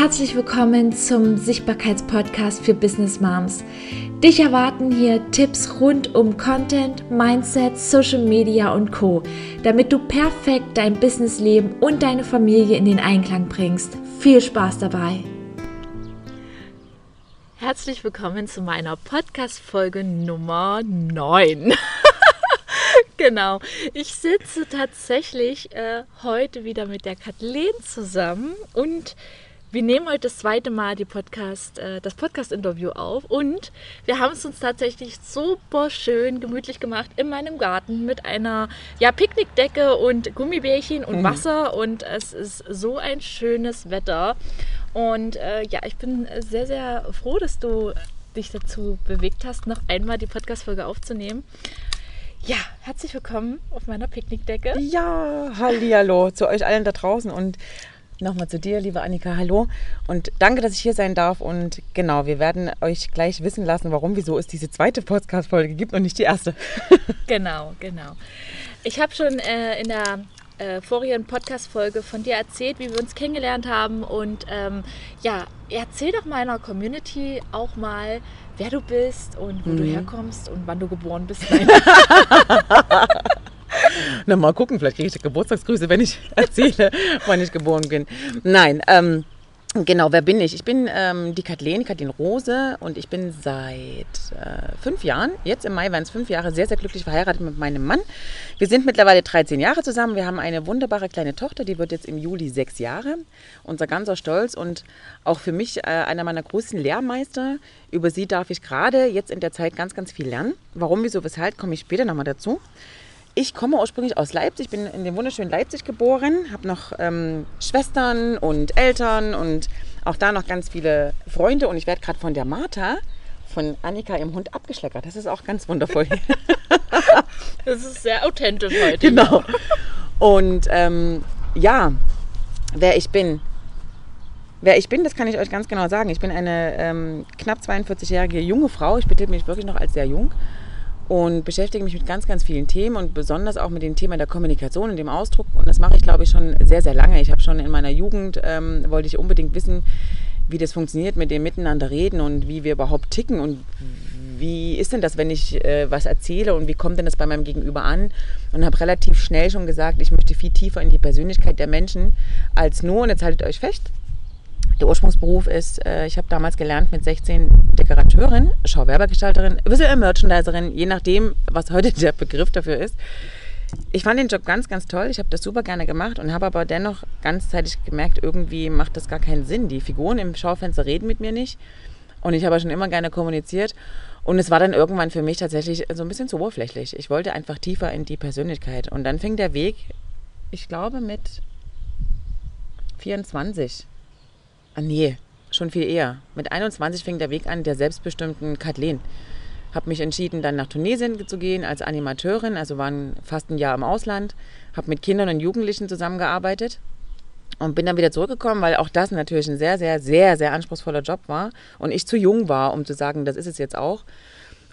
Herzlich willkommen zum Sichtbarkeitspodcast für Business Moms. Dich erwarten hier Tipps rund um Content, Mindset, Social Media und Co., damit du perfekt dein Businessleben und deine Familie in den Einklang bringst. Viel Spaß dabei! Herzlich willkommen zu meiner Podcast-Folge Nummer 9. Genau, ich sitze tatsächlich heute wieder mit der Kathleen zusammen und wir nehmen heute das zweite Mal das Podcast-Interview auf und wir haben es uns tatsächlich super schön gemütlich gemacht in meinem Garten mit einer Picknickdecke und Gummibärchen und Wasser und es ist so ein schönes Wetter und ich bin sehr, sehr froh, dass du dich dazu bewegt hast, noch einmal die Podcast-Folge aufzunehmen. Ja, herzlich willkommen auf meiner Picknickdecke. Ja, hallihallo zu euch allen da draußen und nochmal zu dir, liebe Annika, hallo und danke, dass ich hier sein darf und genau, wir werden euch gleich wissen lassen, warum, wieso es diese zweite Podcast-Folge gibt und nicht die erste. Genau. Ich habe schon in der vorigen Podcast-Folge von dir erzählt, wie wir uns kennengelernt haben und erzähl doch meiner Community auch mal, wer du bist und wo du herkommst und wann du geboren bist. Na, mal gucken, vielleicht kriege ich Geburtstagsgrüße, wenn ich erzähle, wann ich geboren bin. Nein, genau, wer bin ich? Ich bin die Kathleen Rose und ich bin seit 5 Jahren, jetzt im Mai waren es 5 Jahre, sehr, sehr glücklich verheiratet mit meinem Mann. Wir sind mittlerweile 13 Jahre zusammen, wir haben eine wunderbare kleine Tochter, die wird jetzt im Juli 6 Jahre. Unser ganzer Stolz und auch für mich einer meiner größten Lehrmeister. Über sie darf ich gerade jetzt in der Zeit ganz, ganz viel lernen. Warum, wieso, weshalb, komme ich später nochmal dazu. Ich komme ursprünglich aus Leipzig, bin in dem wunderschönen Leipzig geboren, habe noch Schwestern und Eltern und auch da noch ganz viele Freunde und ich werde gerade von der Martha, von Annika im Hund abgeschleckert. Das ist auch ganz wundervoll. Das ist sehr authentisch heute. Genau. Und Wer ich bin, das kann ich euch ganz genau sagen. Ich bin eine knapp 42-jährige junge Frau. Ich betitel mich wirklich noch als sehr jung. Und beschäftige mich mit ganz, ganz vielen Themen und besonders auch mit dem Thema der Kommunikation und dem Ausdruck. Und das mache ich, glaube ich, schon sehr, sehr lange. Ich habe schon in meiner Jugend, wollte ich unbedingt wissen, wie das funktioniert mit dem Miteinander reden und wie wir überhaupt ticken und wie ist denn das, wenn ich was erzähle und wie kommt denn das bei meinem Gegenüber an? Und habe relativ schnell schon gesagt, ich möchte viel tiefer in die Persönlichkeit der Menschen als nur, und jetzt haltet euch fest, der Ursprungsberuf ist, ich habe damals gelernt mit 16 Dekorateurin, Schauwerbergestalterin, Visual Merchandiserin, je nachdem, was heute der Begriff dafür ist. Ich fand den Job ganz, ganz toll, ich habe das super gerne gemacht und habe aber dennoch ganzzeitig gemerkt, irgendwie macht das gar keinen Sinn. Die Figuren im Schaufenster reden mit mir nicht und ich habe schon immer gerne kommuniziert und es war dann irgendwann für mich tatsächlich so ein bisschen zu oberflächlich. Ich wollte einfach tiefer in die Persönlichkeit und dann fing der Weg, ich glaube mit 24 schon viel eher. Mit 21 fing der Weg an, der selbstbestimmten Kathleen. Habe mich entschieden, dann nach Tunesien zu gehen als Animateurin, also waren fast ein Jahr im Ausland. Habe mit Kindern und Jugendlichen zusammengearbeitet und bin dann wieder zurückgekommen, weil auch das natürlich ein sehr, sehr, sehr, sehr anspruchsvoller Job war und ich zu jung war, um zu sagen, das ist es jetzt auch.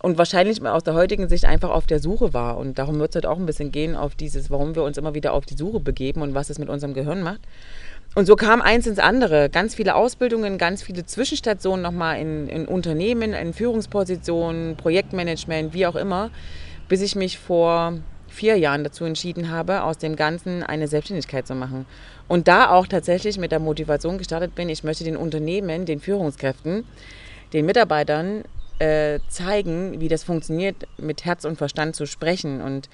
Und wahrscheinlich aus der heutigen Sicht einfach auf der Suche war. Und darum wird es halt auch ein bisschen gehen, auf dieses, warum wir uns immer wieder auf die Suche begeben und was es mit unserem Gehirn macht. Und so kam eins ins andere. Ganz viele Ausbildungen, ganz viele Zwischenstationen nochmal in Unternehmen, in Führungspositionen, Projektmanagement, wie auch immer, bis ich mich vor 4 Jahren dazu entschieden habe, aus dem Ganzen eine Selbstständigkeit zu machen. Und da auch tatsächlich mit der Motivation gestartet bin, ich möchte den Unternehmen, den Führungskräften, den Mitarbeitern zeigen, wie das funktioniert, mit Herz und Verstand zu sprechen. Und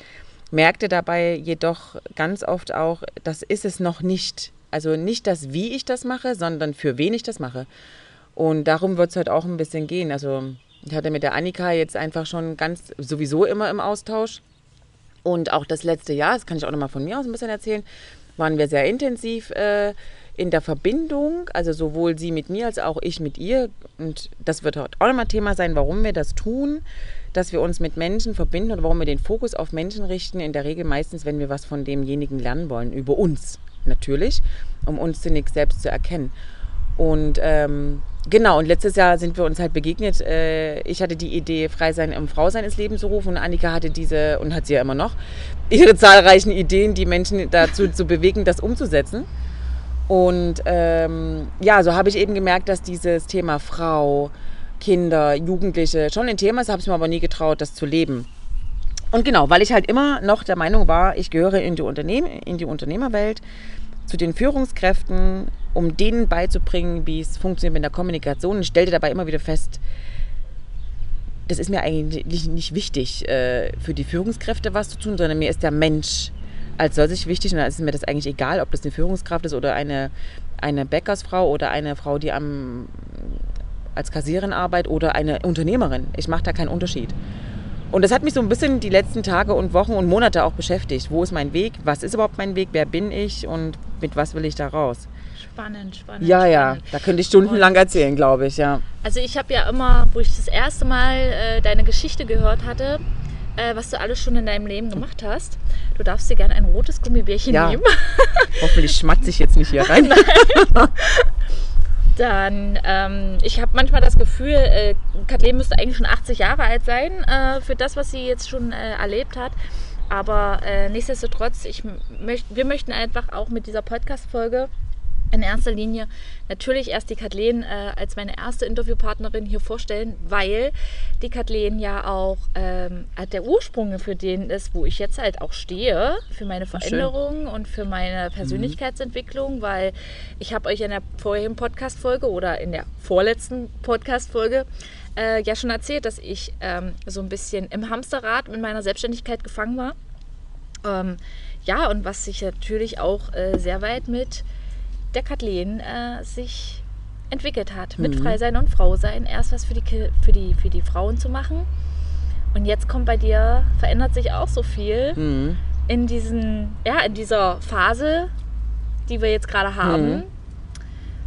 merkte dabei jedoch ganz oft auch, das ist es noch nicht. Also nicht das, wie ich das mache, sondern für wen ich das mache. Und darum wird es heute auch ein bisschen gehen. Also ich hatte mit der Annika jetzt einfach schon ganz sowieso immer im Austausch. Und auch das letzte Jahr, das kann ich auch nochmal von mir aus ein bisschen erzählen, waren wir sehr intensiv in der Verbindung. Also sowohl sie mit mir als auch ich mit ihr. Und das wird heute auch nochmal Thema sein, warum wir das tun, dass wir uns mit Menschen verbinden und warum wir den Fokus auf Menschen richten. In der Regel meistens, wenn wir was von demjenigen lernen wollen, über uns. Natürlich, um uns den Nick selbst zu erkennen. Und und letztes Jahr sind wir uns halt begegnet. Ich hatte die Idee, Frei sein im Frausein ins Leben zu rufen und Annika hatte diese, und hat sie ja immer noch, ihre zahlreichen Ideen, die Menschen dazu zu bewegen, das umzusetzen. Und ja, so habe ich eben gemerkt, dass dieses Thema Frau, Kinder, Jugendliche schon ein Thema ist, habe ich mir aber nie getraut, das zu leben. Und genau, weil ich halt immer noch der Meinung war, ich gehöre in die Unternehmerwelt, zu den Führungskräften, um denen beizubringen, wie es funktioniert mit der Kommunikation. Ich stellte dabei immer wieder fest, das ist mir eigentlich nicht wichtig, für die Führungskräfte was zu tun, sondern mir ist der Mensch als solches wichtig. Und dann ist mir das eigentlich egal, ob das eine Führungskraft ist oder eine Bäckersfrau oder eine Frau, die als Kassiererin arbeitet oder eine Unternehmerin. Ich mache da keinen Unterschied. Und das hat mich so ein bisschen die letzten Tage und Wochen und Monate auch beschäftigt. Wo ist mein Weg? Was ist überhaupt mein Weg? Wer bin ich? Und mit was will ich da raus? Spannend. Ja, da könnte ich stundenlang erzählen, glaube ich, ja. Also ich habe ja immer, wo ich das erste Mal deine Geschichte gehört hatte, was du alles schon in deinem Leben gemacht hast. Du darfst dir gerne ein rotes Gummibärchen nehmen. Hoffentlich schmatze ich jetzt nicht hier rein. Dann, ich habe manchmal das Gefühl, Kathleen müsste eigentlich schon 80 Jahre alt sein, für das, was sie jetzt schon erlebt hat. Aber nichtsdestotrotz, wir möchten einfach auch mit dieser Podcast-Folge in erster Linie natürlich erst die Kathleen als meine erste Interviewpartnerin hier vorstellen, weil die Kathleen ja auch der Ursprung für den ist, wo ich jetzt halt auch stehe, für meine Veränderung und für meine Persönlichkeitsentwicklung, weil ich habe euch in der vorherigen Podcast-Folge oder in der vorletzten Podcast-Folge ja schon erzählt, dass ich so ein bisschen im Hamsterrad mit meiner Selbstständigkeit gefangen war. Ja, und was sich natürlich auch sehr weit mit der Kathleen sich entwickelt hat, mit Freisein und Frausein, erst was für die Frauen zu machen, und jetzt kommt bei dir, verändert sich auch so viel in dieser Phase, die wir jetzt gerade haben.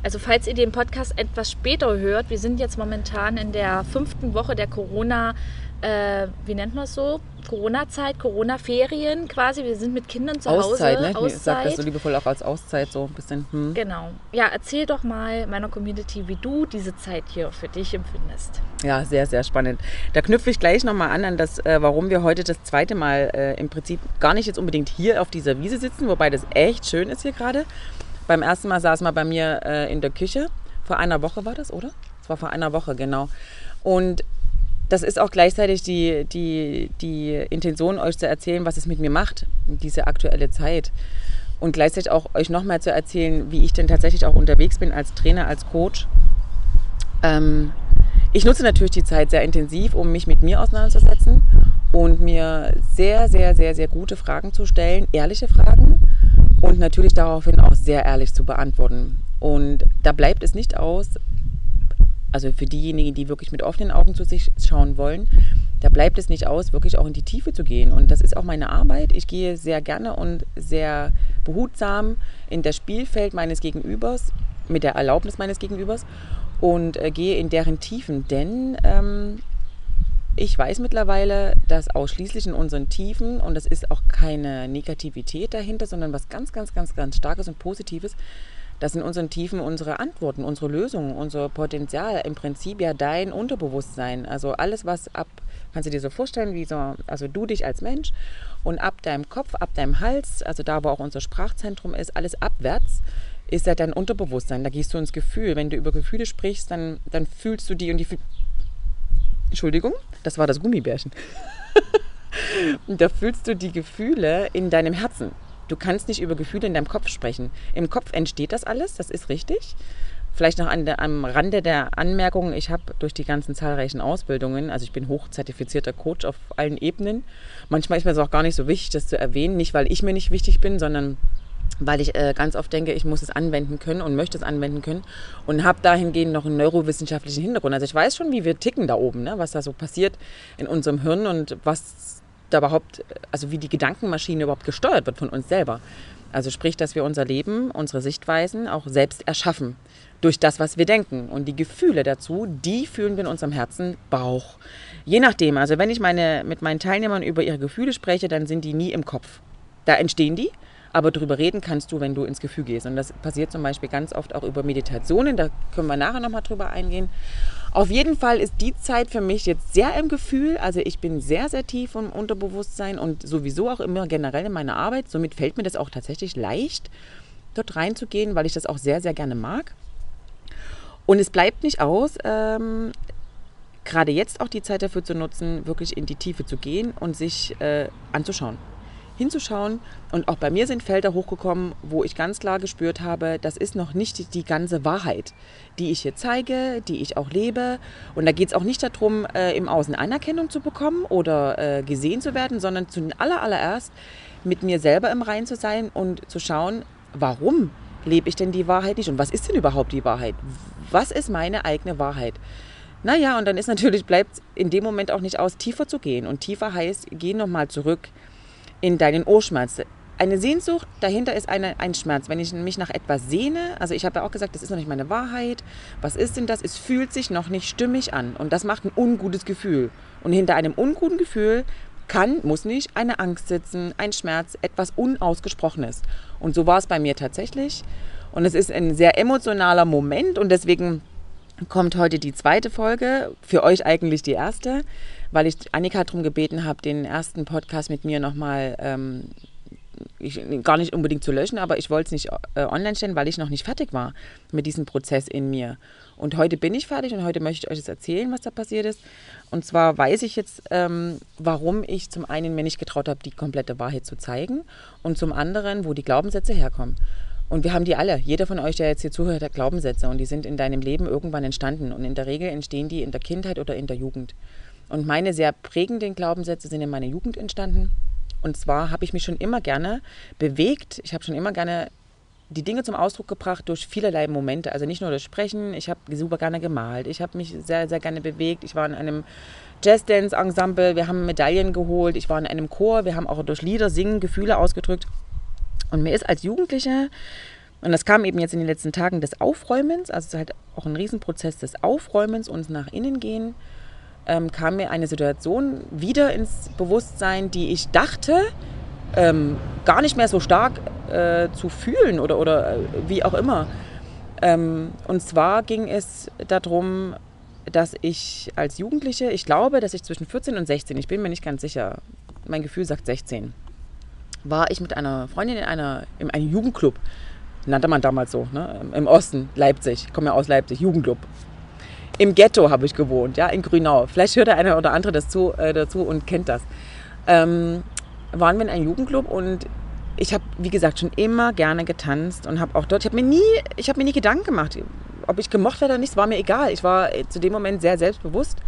Also falls ihr den Podcast etwas später hört, wir sind jetzt momentan in der 5. Woche der Corona, wie nennt man es so? Corona-Zeit, Corona-Ferien quasi. Wir sind mit Kindern zu Hause. Auszeit, ne? Ich sag das so liebevoll auch als Auszeit, so ein bisschen. Genau. Ja, erzähl doch mal meiner Community, wie du diese Zeit hier für dich empfindest. Ja, sehr, sehr spannend. Da knüpfe ich gleich nochmal an das, warum wir heute das zweite Mal im Prinzip gar nicht jetzt unbedingt hier auf dieser Wiese sitzen, wobei das echt schön ist hier gerade. Beim ersten Mal saß man bei mir in der Küche. Vor einer Woche war das, oder? Das war vor einer Woche, genau. Und das ist auch gleichzeitig die Intention, euch zu erzählen, was es mit mir macht, diese aktuelle Zeit. Und gleichzeitig auch euch nochmal zu erzählen, wie ich denn tatsächlich auch unterwegs bin als Trainer, als Coach. Ich nutze natürlich die Zeit sehr intensiv, um mich mit mir auseinanderzusetzen und mir sehr, sehr, sehr, sehr gute Fragen zu stellen, ehrliche Fragen, und natürlich daraufhin auch sehr ehrlich zu beantworten. Und da bleibt es nicht aus, also für diejenigen, die wirklich mit offenen Augen zu sich schauen wollen, da bleibt es nicht aus, wirklich auch in die Tiefe zu gehen. Und das ist auch meine Arbeit. Ich gehe sehr gerne und sehr behutsam in das Spielfeld meines Gegenübers, mit der Erlaubnis meines Gegenübers, und gehe in deren Tiefen. Denn ich weiß mittlerweile, dass ausschließlich in unseren Tiefen, und das ist auch keine Negativität dahinter, sondern was ganz, ganz, ganz, ganz Starkes und Positives, dass in unseren Tiefen unsere Antworten, unsere Lösungen, unser Potenzial, im Prinzip ja dein Unterbewusstsein, also alles, was ab, kannst du dir so vorstellen, wie so, also du dich als Mensch, und ab deinem Kopf, ab deinem Hals, also da, wo auch unser Sprachzentrum ist, alles abwärts, ist ja dein Unterbewusstsein. Da gehst du ins Gefühl. Wenn du über Gefühle sprichst, dann fühlst du die und die... Entschuldigung, das war das Gummibärchen. Da fühlst du die Gefühle in deinem Herzen. Du kannst nicht über Gefühle in deinem Kopf sprechen. Im Kopf entsteht das alles, das ist richtig. Vielleicht noch am Rande der Anmerkung, ich habe durch die ganzen zahlreichen Ausbildungen, also ich bin hochzertifizierter Coach auf allen Ebenen. Manchmal ist mir das auch gar nicht so wichtig, das zu erwähnen. Nicht, weil ich mir nicht wichtig bin, sondern weil ich ganz oft denke, ich muss es anwenden können und möchte es anwenden können, und habe dahingehend noch einen neurowissenschaftlichen Hintergrund. Also ich weiß schon, wie wir ticken da oben, ne? Was da so passiert in unserem Hirn und was da überhaupt, also wie die Gedankenmaschine überhaupt gesteuert wird von uns selber. Also sprich, dass wir unser Leben, unsere Sichtweisen auch selbst erschaffen durch das, was wir denken. Und die Gefühle dazu, die fühlen wir in unserem Herzen, Bauch. Je nachdem, also wenn ich mit meinen Teilnehmern über ihre Gefühle spreche, dann sind die nie im Kopf. Da entstehen die. Aber darüber reden kannst du, wenn du ins Gefühl gehst. Und das passiert zum Beispiel ganz oft auch über Meditationen. Da können wir nachher nochmal drüber eingehen. Auf jeden Fall ist die Zeit für mich jetzt sehr im Gefühl. Also ich bin sehr, sehr tief im Unterbewusstsein und sowieso auch immer generell in meiner Arbeit. Somit fällt mir das auch tatsächlich leicht, dort reinzugehen, weil ich das auch sehr, sehr gerne mag. Und es bleibt nicht aus, gerade jetzt auch die Zeit dafür zu nutzen, wirklich in die Tiefe zu gehen und sich anzuschauen, hinzuschauen. Und auch bei mir sind Felder hochgekommen, wo ich ganz klar gespürt habe, das ist noch nicht die ganze Wahrheit, die ich hier zeige, die ich auch lebe. Und da geht es auch nicht darum, im Außen Anerkennung zu bekommen oder gesehen zu werden, sondern zuallererst mit mir selber im Reinen zu sein und zu schauen, warum lebe ich denn die Wahrheit nicht und was ist denn überhaupt die Wahrheit? Was ist meine eigene Wahrheit? Naja, und dann ist natürlich, bleibt in dem Moment auch nicht aus, tiefer zu gehen. Und tiefer heißt, geh nochmal zurück in deinen Urschmerz. Eine Sehnsucht, dahinter ist ein Schmerz. Wenn ich mich nach etwas sehne, also ich habe ja auch gesagt, das ist noch nicht meine Wahrheit. Was ist denn das? Es fühlt sich noch nicht stimmig an. Und das macht ein ungutes Gefühl. Und hinter einem unguten Gefühl muss nicht, eine Angst sitzen, ein Schmerz, etwas Unausgesprochenes. Und so war es bei mir tatsächlich. Und es ist ein sehr emotionaler Moment und deswegen kommt heute die zweite Folge, für euch eigentlich die erste, weil ich Annika darum gebeten habe, den ersten Podcast mit mir nochmal, gar nicht unbedingt zu löschen, aber ich wollte es nicht online stellen, weil ich noch nicht fertig war mit diesem Prozess in mir. Und heute bin ich fertig und heute möchte ich euch das erzählen, was da passiert ist. Und zwar weiß ich jetzt, warum ich zum einen mir nicht getraut habe, die komplette Wahrheit zu zeigen und zum anderen, wo die Glaubenssätze herkommen. Und wir haben die alle. Jeder von euch, der jetzt hier zuhört, hat Glaubenssätze und die sind in deinem Leben irgendwann entstanden. Und in der Regel entstehen die in der Kindheit oder in der Jugend. Und meine sehr prägenden Glaubenssätze sind in meiner Jugend entstanden. Und zwar habe ich mich schon immer gerne bewegt. Ich habe schon immer gerne die Dinge zum Ausdruck gebracht durch vielerlei Momente. Also nicht nur das Sprechen, ich habe super gerne gemalt. Ich habe mich sehr, sehr gerne bewegt. Ich war in einem Jazzdance-Ensemble. Wir haben Medaillen geholt. Ich war in einem Chor. Wir haben auch durch Lieder, Singen, Gefühle ausgedrückt. Und mir ist als Jugendliche, und das kam eben jetzt in den letzten Tagen des Aufräumens, also es ist halt auch ein Riesenprozess des Aufräumens und nach innen gehen, kam mir eine Situation wieder ins Bewusstsein, die ich dachte, gar nicht mehr so stark zu fühlen oder wie auch immer. Und zwar ging es darum, dass ich als Jugendliche, ich glaube, dass ich zwischen 14 und 16, ich bin mir nicht ganz sicher, mein Gefühl sagt 16, war ich mit einer Freundin in einem Jugendclub, nannte man damals so, ne? Im Osten, Leipzig, ich komme ja aus Leipzig, Jugendclub. Im Ghetto habe ich gewohnt, ja, in Grünau. Vielleicht hört der eine oder andere dazu und kennt das. Waren wir in einem Jugendclub und ich habe, wie gesagt, schon immer gerne getanzt und habe auch dort, ich habe mir nie Gedanken gemacht, ob ich gemocht werde oder nicht, war mir egal. Ich war zu dem Moment sehr selbstbewusst,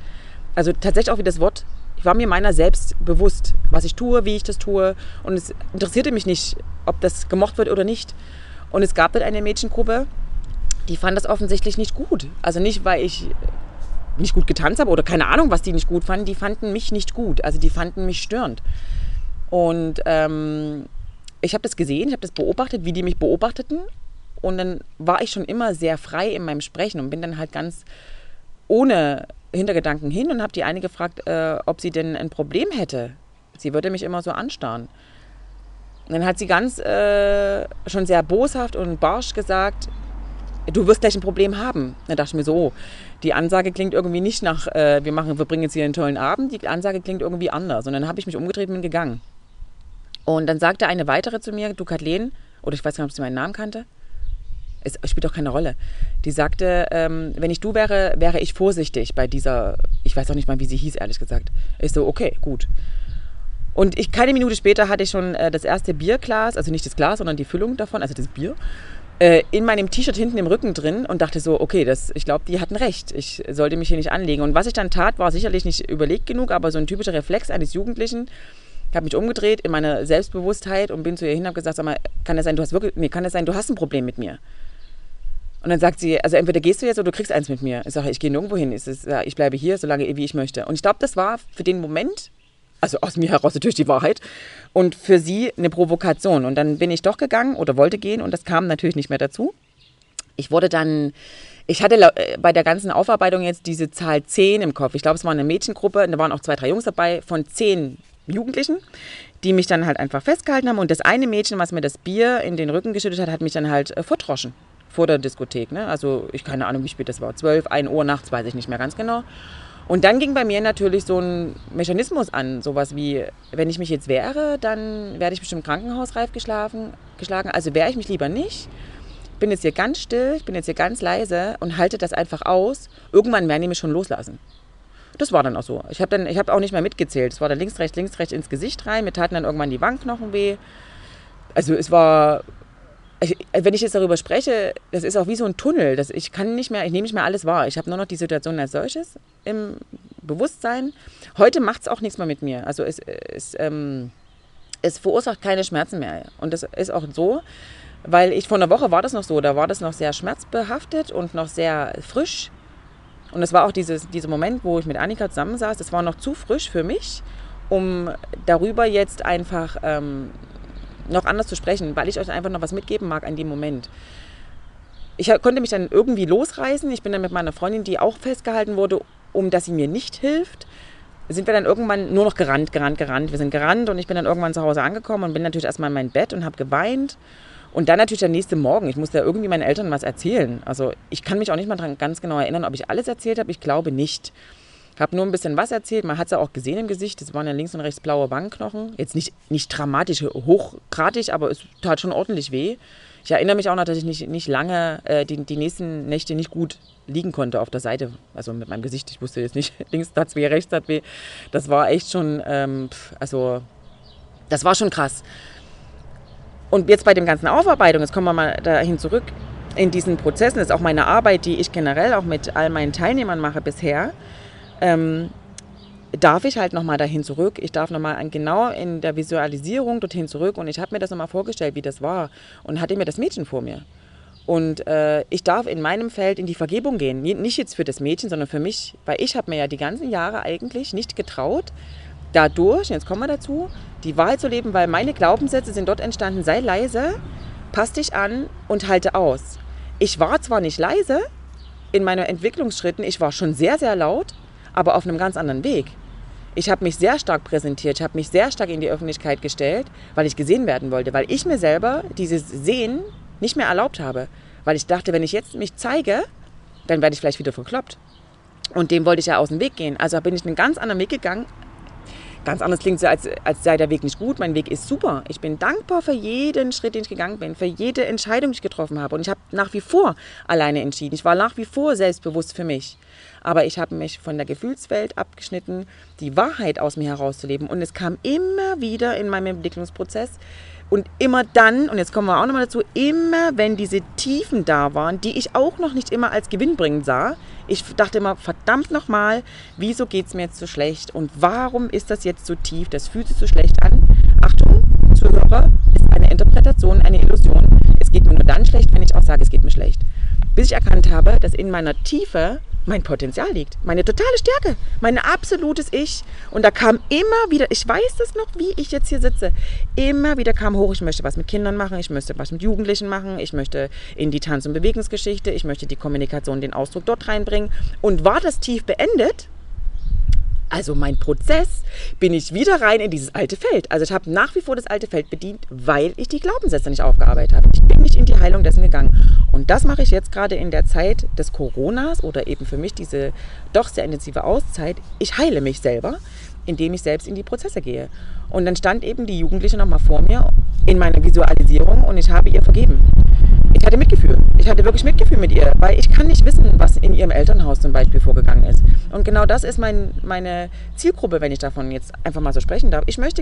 also tatsächlich auch wie das Wort, ich war mir meiner selbst bewusst, was ich tue, wie ich das tue. Und es interessierte mich nicht, ob das gemocht wird oder nicht. Und es gab dort eine Mädchengruppe, die fand das offensichtlich nicht gut. Also nicht, weil ich nicht gut getanzt habe oder keine Ahnung, was die nicht gut fanden. Die fanden mich nicht gut, also die fanden mich störend. Und ich habe das gesehen, ich habe das beobachtet, wie die mich beobachteten. Und dann war ich schon immer sehr frei in meinem Sprechen und bin dann halt ganz ohne Hintergedanken hin und habe die eine gefragt, ob sie denn ein Problem hätte. Sie würde mich immer so anstarren. Und dann hat sie ganz schon sehr boshaft und barsch gesagt, du wirst gleich ein Problem haben. Dann dachte ich mir so, die Ansage klingt irgendwie nicht nach, wir bringen jetzt hier einen tollen Abend, die Ansage klingt irgendwie anders. Und dann habe ich mich umgedreht und bin gegangen. Und dann sagte eine weitere zu mir, du Kathleen, oder ich weiß gar nicht, ob sie meinen Namen kannte, es spielt auch keine Rolle. Die sagte, wenn ich du wäre, wäre ich vorsichtig bei dieser, ich weiß auch nicht mal, wie sie hieß, ehrlich gesagt. Ich so, okay, gut. Und keine Minute später hatte ich schon das erste Bierglas, also nicht das Glas, sondern die Füllung davon, also das Bier, in meinem T-Shirt hinten im Rücken drin und dachte so, okay, ich glaube, die hatten recht, ich sollte mich hier nicht anlegen. Und was ich dann tat, war sicherlich nicht überlegt genug, aber so ein typischer Reflex eines Jugendlichen. Ich habe mich umgedreht in meiner Selbstbewusstheit und bin zu ihr hin und habe gesagt, sag mal, kann das sein, du hast ein Problem mit mir? Und dann sagt sie, also entweder gehst du jetzt oder du kriegst eins mit mir. Ich sage, ich gehe nirgendwo hin, ich bleibe hier, solange wie ich möchte. Und ich glaube, das war für den Moment, also aus mir heraus natürlich die Wahrheit, und für sie eine Provokation. Und dann bin ich doch gegangen oder wollte gehen und das kam natürlich nicht mehr dazu. Ich hatte bei der ganzen Aufarbeitung jetzt diese Zahl 10 im Kopf. Ich glaube, es war eine Mädchengruppe, und da waren auch 2, 3 Jungs dabei von 10 Jugendlichen, die mich dann halt einfach festgehalten haben. Und das eine Mädchen, was mir das Bier in den Rücken geschüttet hat, hat mich dann halt verdroschen vor der Diskothek. Ne? Also keine Ahnung, wie spät das war, 12, 1 Uhr nachts, weiß ich nicht mehr ganz genau. Und dann ging bei mir natürlich so ein Mechanismus an, sowas wie, wenn ich mich jetzt wehre, dann werde ich bestimmt krankenhausreif geschlagen, also wehre ich mich lieber nicht. Ich bin jetzt hier ganz still, ich bin jetzt hier ganz leise und halte das einfach aus. Irgendwann werden die mich schon loslassen. Das war dann auch so. Ich habe auch nicht mehr mitgezählt. Es war dann links, rechts ins Gesicht rein. Mir taten dann irgendwann die Wangenknochen weh. Also es war, wenn ich jetzt darüber spreche, das ist auch wie so ein Tunnel. Ich nehme nicht mehr alles wahr. Ich habe nur noch die Situation als solches im Bewusstsein. Heute macht es auch nichts mehr mit mir. Also es verursacht keine Schmerzen mehr. Und das ist auch so. Weil vor einer Woche war das noch so, da war das noch sehr schmerzbehaftet und noch sehr frisch. Und das war auch dieser Moment, wo ich mit Annika zusammensaß, das war noch zu frisch für mich, um darüber jetzt einfach noch anders zu sprechen, weil ich euch einfach noch was mitgeben mag an dem Moment. Ich konnte mich dann irgendwie losreißen, ich bin dann mit meiner Freundin, die auch festgehalten wurde, um dass sie mir nicht hilft, sind wir dann irgendwann nur noch gerannt. Wir sind gerannt und ich bin dann irgendwann zu Hause angekommen und bin natürlich erstmal in mein Bett und habe geweint. Und dann natürlich der nächste Morgen. Ich musste ja irgendwie meinen Eltern was erzählen. Also ich kann mich auch nicht mal dran ganz genau erinnern, ob ich alles erzählt habe. Ich glaube nicht. Ich habe nur ein bisschen was erzählt. Man hat es ja auch gesehen im Gesicht. Es waren ja links und rechts blaue Wangenknochen. Jetzt nicht dramatisch, hochgradig, aber es tat schon ordentlich weh. Ich erinnere mich auch noch, dass ich nicht lange, die nächsten Nächte nicht gut liegen konnte auf der Seite. Also mit meinem Gesicht. Ich wusste jetzt nicht, links tat weh, rechts tat weh. Das war echt schon, das war schon krass. Und jetzt bei dem ganzen Aufarbeitung, jetzt kommen wir mal dahin zurück, in diesen Prozessen, das ist auch meine Arbeit, die ich generell auch mit all meinen Teilnehmern mache bisher, darf ich halt nochmal dahin zurück. Ich darf nochmal genau in der Visualisierung dorthin zurück und ich habe mir das nochmal vorgestellt, wie das war und hatte mir das Mädchen vor mir. Und ich darf in meinem Feld in die Vergebung gehen, nicht jetzt für das Mädchen, sondern für mich, weil ich habe mir ja die ganzen Jahre eigentlich nicht getraut, dadurch, jetzt kommen wir dazu, die Wahrheit zu leben, weil meine Glaubenssätze sind dort entstanden, sei leise, pass dich an und halte aus. Ich war zwar nicht leise in meinen Entwicklungsschritten, ich war schon sehr, sehr laut, aber auf einem ganz anderen Weg. Ich habe mich sehr stark präsentiert, ich habe mich sehr stark in die Öffentlichkeit gestellt, weil ich gesehen werden wollte, weil ich mir selber dieses Sehen nicht mehr erlaubt habe, weil ich dachte, wenn ich jetzt mich zeige, dann werde ich vielleicht wieder verkloppt. Und dem wollte ich ja aus dem Weg gehen. Also bin ich einen ganz anderen Weg gegangen. Ganz anders klingt es, als sei der Weg nicht gut. Mein Weg ist super. Ich bin dankbar für jeden Schritt, den ich gegangen bin, für jede Entscheidung, die ich getroffen habe. Und ich habe nach wie vor alleine entschieden. Ich war nach wie vor selbstbewusst für mich. Aber ich habe mich von der Gefühlswelt abgeschnitten, die Wahrheit aus mir herauszuleben. Und es kam immer wieder in meinem Entwicklungsprozess. Und immer dann, und jetzt kommen wir auch nochmal dazu, immer wenn diese Tiefen da waren, die ich auch noch nicht immer als gewinnbringend sah, ich dachte immer, verdammt nochmal, wieso geht es mir jetzt so schlecht und warum ist das jetzt so tief, das fühlt sich so schlecht an. Achtung, Zuhörer, ist eine Interpretation, eine Illusion. Es geht mir nur dann schlecht, wenn ich auch sage, es geht mir schlecht. Bis ich erkannt habe, dass in meiner Tiefe mein Potenzial liegt, meine totale Stärke, mein absolutes Ich. Und da kam immer wieder, ich weiß das noch, wie ich jetzt hier sitze, immer wieder kam hoch, ich möchte was mit Kindern machen, ich möchte was mit Jugendlichen machen, ich möchte in die Tanz- und Bewegungsgeschichte, ich möchte die Kommunikation, den Ausdruck dort reinbringen. Und war das tief beendet, also mein Prozess, bin ich wieder rein in dieses alte Feld. Also ich habe nach wie vor das alte Feld bedient, weil ich die Glaubenssätze nicht aufgearbeitet habe. Ich bin nicht in die Heilung dessen gegangen. Und das mache ich jetzt gerade in der Zeit des Coronas oder eben für mich diese doch sehr intensive Auszeit. Ich heile mich selber, indem ich selbst in die Prozesse gehe. Und dann stand eben die Jugendliche nochmal vor mir in meiner Visualisierung und ich habe ihr vergeben. Ich hatte Mitgefühl. Ich hatte wirklich Mitgefühl mit ihr, weil ich kann nicht wissen, was in ihrem Elternhaus zum Beispiel vorgegangen ist. Und genau das ist meine Zielgruppe, wenn ich davon jetzt einfach mal so sprechen darf. Ich mag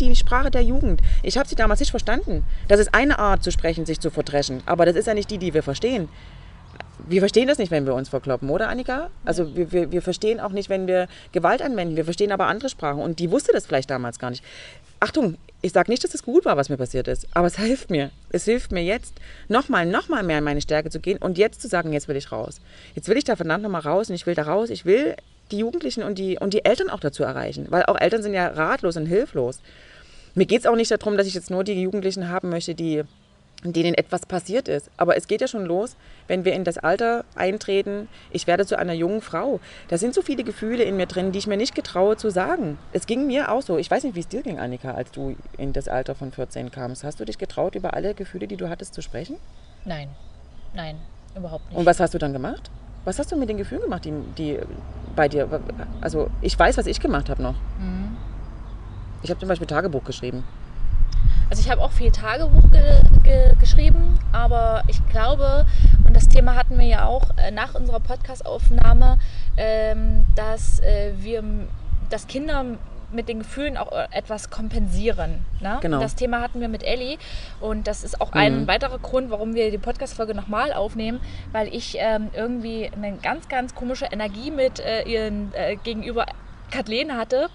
die Sprache der Jugend. Ich habe sie damals nicht verstanden. Das ist eine Art zu sprechen, sich zu verdreschen. Aber das ist ja nicht die wir verstehen. Wir verstehen das nicht, wenn wir uns verkloppen, oder Annika? Also wir verstehen auch nicht, wenn wir Gewalt anwenden. Wir verstehen aber andere Sprachen und die wusste das vielleicht damals gar nicht. Achtung, ich sage nicht, dass es gut war, was mir passiert ist, aber es hilft mir. Es hilft mir jetzt, noch mal mehr in meine Stärke zu gehen und jetzt zu sagen, jetzt will ich raus. Jetzt will ich da verdammt noch mal raus und ich will da raus. Ich will die Jugendlichen und die Eltern auch dazu erreichen, weil auch Eltern sind ja ratlos und hilflos. Mir geht es auch nicht darum, dass ich jetzt nur die Jugendlichen haben möchte, denen etwas passiert ist. Aber es geht ja schon los, wenn wir in das Alter eintreten, ich werde zu einer jungen Frau. Da sind so viele Gefühle in mir drin, die ich mir nicht getraue zu sagen. Es ging mir auch so. Ich weiß nicht, wie es dir ging, Annika, als du in das Alter von 14 kamst. Hast du dich getraut, über alle Gefühle, die du hattest, zu sprechen? Nein, überhaupt nicht. Und was hast du dann gemacht? Was hast du mit den Gefühlen gemacht, die bei dir. Also ich weiß, was ich gemacht habe noch. Mhm. Ich habe zum Beispiel Tagebuch geschrieben. Also ich habe auch viel Tagebuch geschrieben, aber ich glaube, und das Thema hatten wir ja auch nach unserer Podcast-Aufnahme, dass Kinder mit den Gefühlen auch etwas kompensieren. Ne? Genau. Das Thema hatten wir mit Ellie und das ist auch ein weiterer Grund, warum wir die Podcast-Folge nochmal aufnehmen, weil ich irgendwie eine ganz, ganz komische Energie mit ihren gegenüber Kathleen hatte,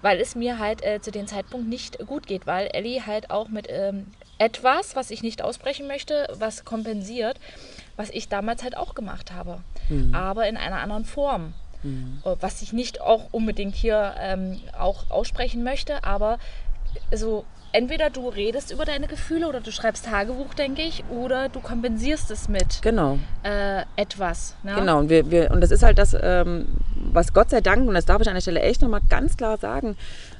weil es mir halt zu dem Zeitpunkt nicht gut geht, weil Ellie halt auch mit etwas, was ich nicht aussprechen möchte, was kompensiert, was ich damals halt auch gemacht habe, aber in einer anderen Form. Was ich nicht auch unbedingt hier auch aussprechen möchte, aber so entweder du redest über deine Gefühle oder du schreibst Tagebuch, denke ich, oder du kompensierst es mit etwas. Ne? Genau, und, und das ist halt das, was Gott sei Dank, und das darf ich an der Stelle echt nochmal ganz klar sagen,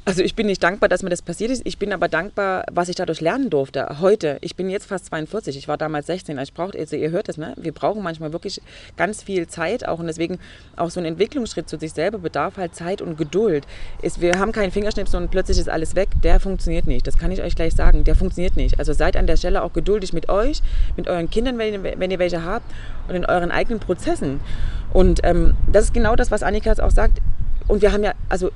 also ich bin nicht dankbar, dass mir das passiert ist, ich bin aber dankbar, was ich dadurch lernen durfte. Heute, ich bin jetzt fast 42, ich war damals 16, also ich brauchte, also ihr hört es, ne? Wir brauchen manchmal wirklich ganz viel Zeit auch und deswegen auch so ein Entwicklungsschritt zu sich selber bedarf halt Zeit und Geduld. Wir haben keinen Fingerschnips und plötzlich ist alles weg, der funktioniert nicht, das kann ich euch gleich sagen, der funktioniert nicht. Also seid an der Stelle auch geduldig mit euch, mit euren Kindern, wenn ihr welche habt und in euren eigenen Prozessen. Und das ist genau das, was Annika jetzt auch sagt. Und wir haben ja, also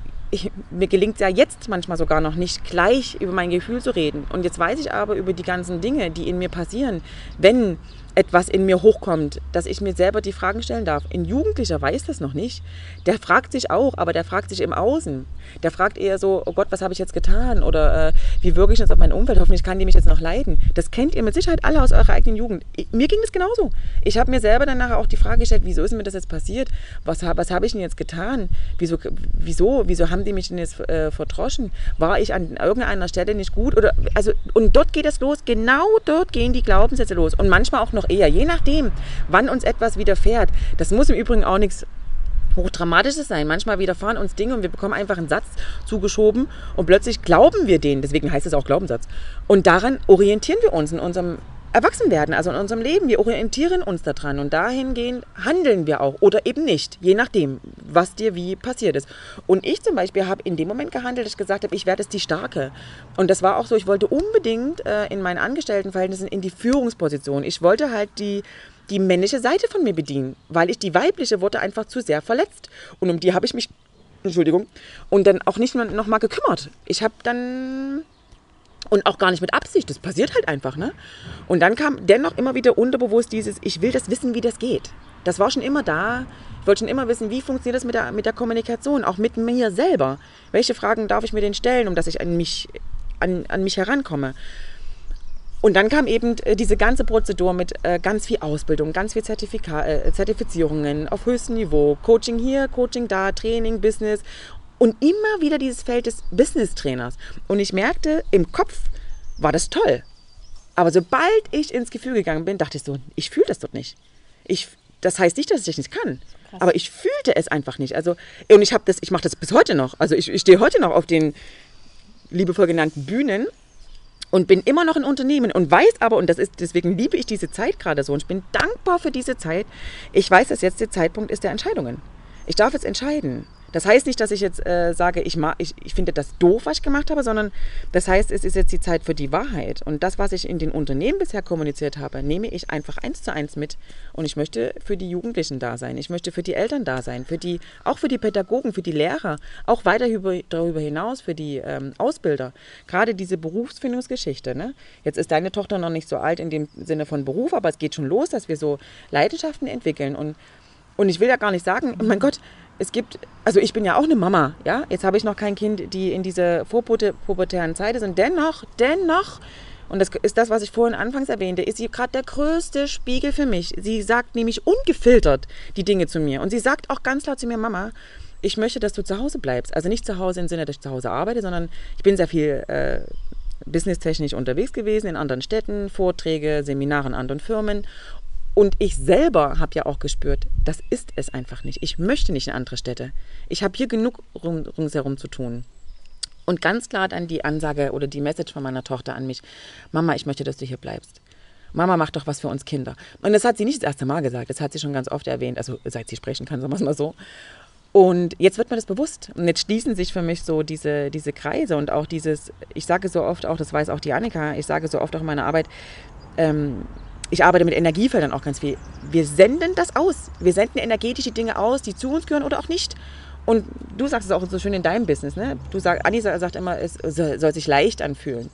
mir gelingt es ja jetzt manchmal sogar noch nicht, gleich über mein Gefühl zu reden. Und jetzt weiß ich aber über die ganzen Dinge, die in mir passieren, wenn etwas in mir hochkommt, dass ich mir selber die Fragen stellen darf. Ein Jugendlicher weiß das noch nicht. Der fragt sich auch, aber der fragt sich im Außen. Der fragt eher so, oh Gott, was habe ich jetzt getan? Oder wie wirke ich jetzt auf mein Umfeld? Hoffentlich kann die mich jetzt noch leiden. Das kennt ihr mit Sicherheit alle aus eurer eigenen Jugend. Mir ging das genauso. Ich habe mir selber danach auch die Frage gestellt, wieso ist mir das jetzt passiert? Was habe ich denn jetzt getan? Wieso haben die mich denn jetzt verdroschen? War ich an irgendeiner Stelle nicht gut? Oder, also, und dort geht es los. Genau dort gehen die Glaubenssätze los. Und manchmal auch noch eher, je nachdem, wann uns etwas widerfährt. Das muss im Übrigen auch nichts Hochdramatisches sein. Manchmal widerfahren uns Dinge und wir bekommen einfach einen Satz zugeschoben und plötzlich glauben wir den. Deswegen heißt es auch Glaubenssatz. Und daran orientieren wir uns in unserem Erwachsenwerden, also in unserem Leben. Wir orientieren uns daran und dahingehend handeln wir auch oder eben nicht, je nachdem, was dir wie passiert ist. Und ich zum Beispiel habe in dem Moment gehandelt, dass ich gesagt habe, ich werde jetzt die Starke. Und das war auch so, ich wollte unbedingt in meinen Angestelltenverhältnissen in die Führungsposition. Ich wollte halt die männliche Seite von mir bedienen, weil ich die weibliche wurde einfach zu sehr verletzt. Und um die habe ich mich, Entschuldigung, und dann auch nicht nochmal gekümmert. Ich habe dann... Und auch gar nicht mit Absicht, das passiert halt einfach, ne? Und dann kam dennoch immer wieder unterbewusst dieses, ich will das wissen, wie das geht. Das war schon immer da. Ich wollte schon immer wissen, wie funktioniert das mit der Kommunikation, auch mit mir selber. Welche Fragen darf ich mir denn stellen, um dass ich an mich herankomme? Und dann kam eben diese ganze Prozedur mit ganz viel Ausbildung, ganz viel Zertifizierungen auf höchstem Niveau. Coaching hier, Coaching da, Training, Business. Und immer wieder dieses Feld des Business-Trainers. Und ich merkte, im Kopf war das toll. Aber sobald ich ins Gefühl gegangen bin, dachte ich so, ich fühle das dort nicht. Das heißt nicht, dass ich nicht kann. Krass. Aber ich fühlte es einfach nicht. Also, und ich mache das bis heute noch. Also ich stehe heute noch auf den liebevoll genannten Bühnen und bin immer noch in Unternehmen und weiß aber, und deswegen liebe ich diese Zeit gerade so und ich bin dankbar für diese Zeit. Ich weiß, dass jetzt der Zeitpunkt ist der Entscheidungen. Ich darf jetzt entscheiden. Das heißt nicht, dass ich jetzt sage, ich finde das doof, was ich gemacht habe, sondern das heißt, es ist jetzt die Zeit für die Wahrheit. Und das, was ich in den Unternehmen bisher kommuniziert habe, nehme ich einfach 1:1 mit. Und ich möchte für die Jugendlichen da sein, ich möchte für die Eltern da sein, auch für die Pädagogen, für die Lehrer, auch weiter darüber hinaus für die Ausbilder. Gerade diese Berufsfindungsgeschichte. Ne? Jetzt ist deine Tochter noch nicht so alt in dem Sinne von Beruf, aber es geht schon los, dass wir so Leidenschaften entwickeln. Und ich will ja gar nicht sagen, oh mein Gott, also ich bin ja auch eine Mama, ja, jetzt habe ich noch kein Kind, die in dieser vorpubertären Zeit ist und dennoch, und das ist das, was ich vorhin anfangs erwähnte, ist sie gerade der größte Spiegel für mich. Sie sagt nämlich ungefiltert die Dinge zu mir und sie sagt auch ganz klar zu mir, Mama, ich möchte, dass du zu Hause bleibst, also nicht zu Hause im Sinne, dass ich zu Hause arbeite, sondern ich bin sehr viel businesstechnisch unterwegs gewesen, in anderen Städten, Vorträge, Seminare in anderen Firmen. Und ich selber habe ja auch gespürt, das ist es einfach nicht. Ich möchte nicht in andere Städte. Ich habe hier genug ringsherum zu tun. Und ganz klar dann die Ansage oder die Message von meiner Tochter an mich. Mama, ich möchte, dass du hier bleibst. Mama, mach doch was für uns Kinder. Und das hat sie nicht das erste Mal gesagt. Das hat sie schon ganz oft erwähnt. Also seit sie sprechen kann, sagen wir es mal so. Und jetzt wird mir das bewusst. Und jetzt schließen sich für mich so diese Kreise und auch dieses, ich sage so oft auch, das weiß auch die Annika, ich sage so oft auch in meiner Arbeit, ich arbeite mit Energiefeldern auch ganz viel. Wir senden das aus. Wir senden energetische Dinge aus, die zu uns gehören oder auch nicht. Und du sagst es auch so schön in deinem Business, ne? Anni sagt immer, es soll sich leicht anfühlen.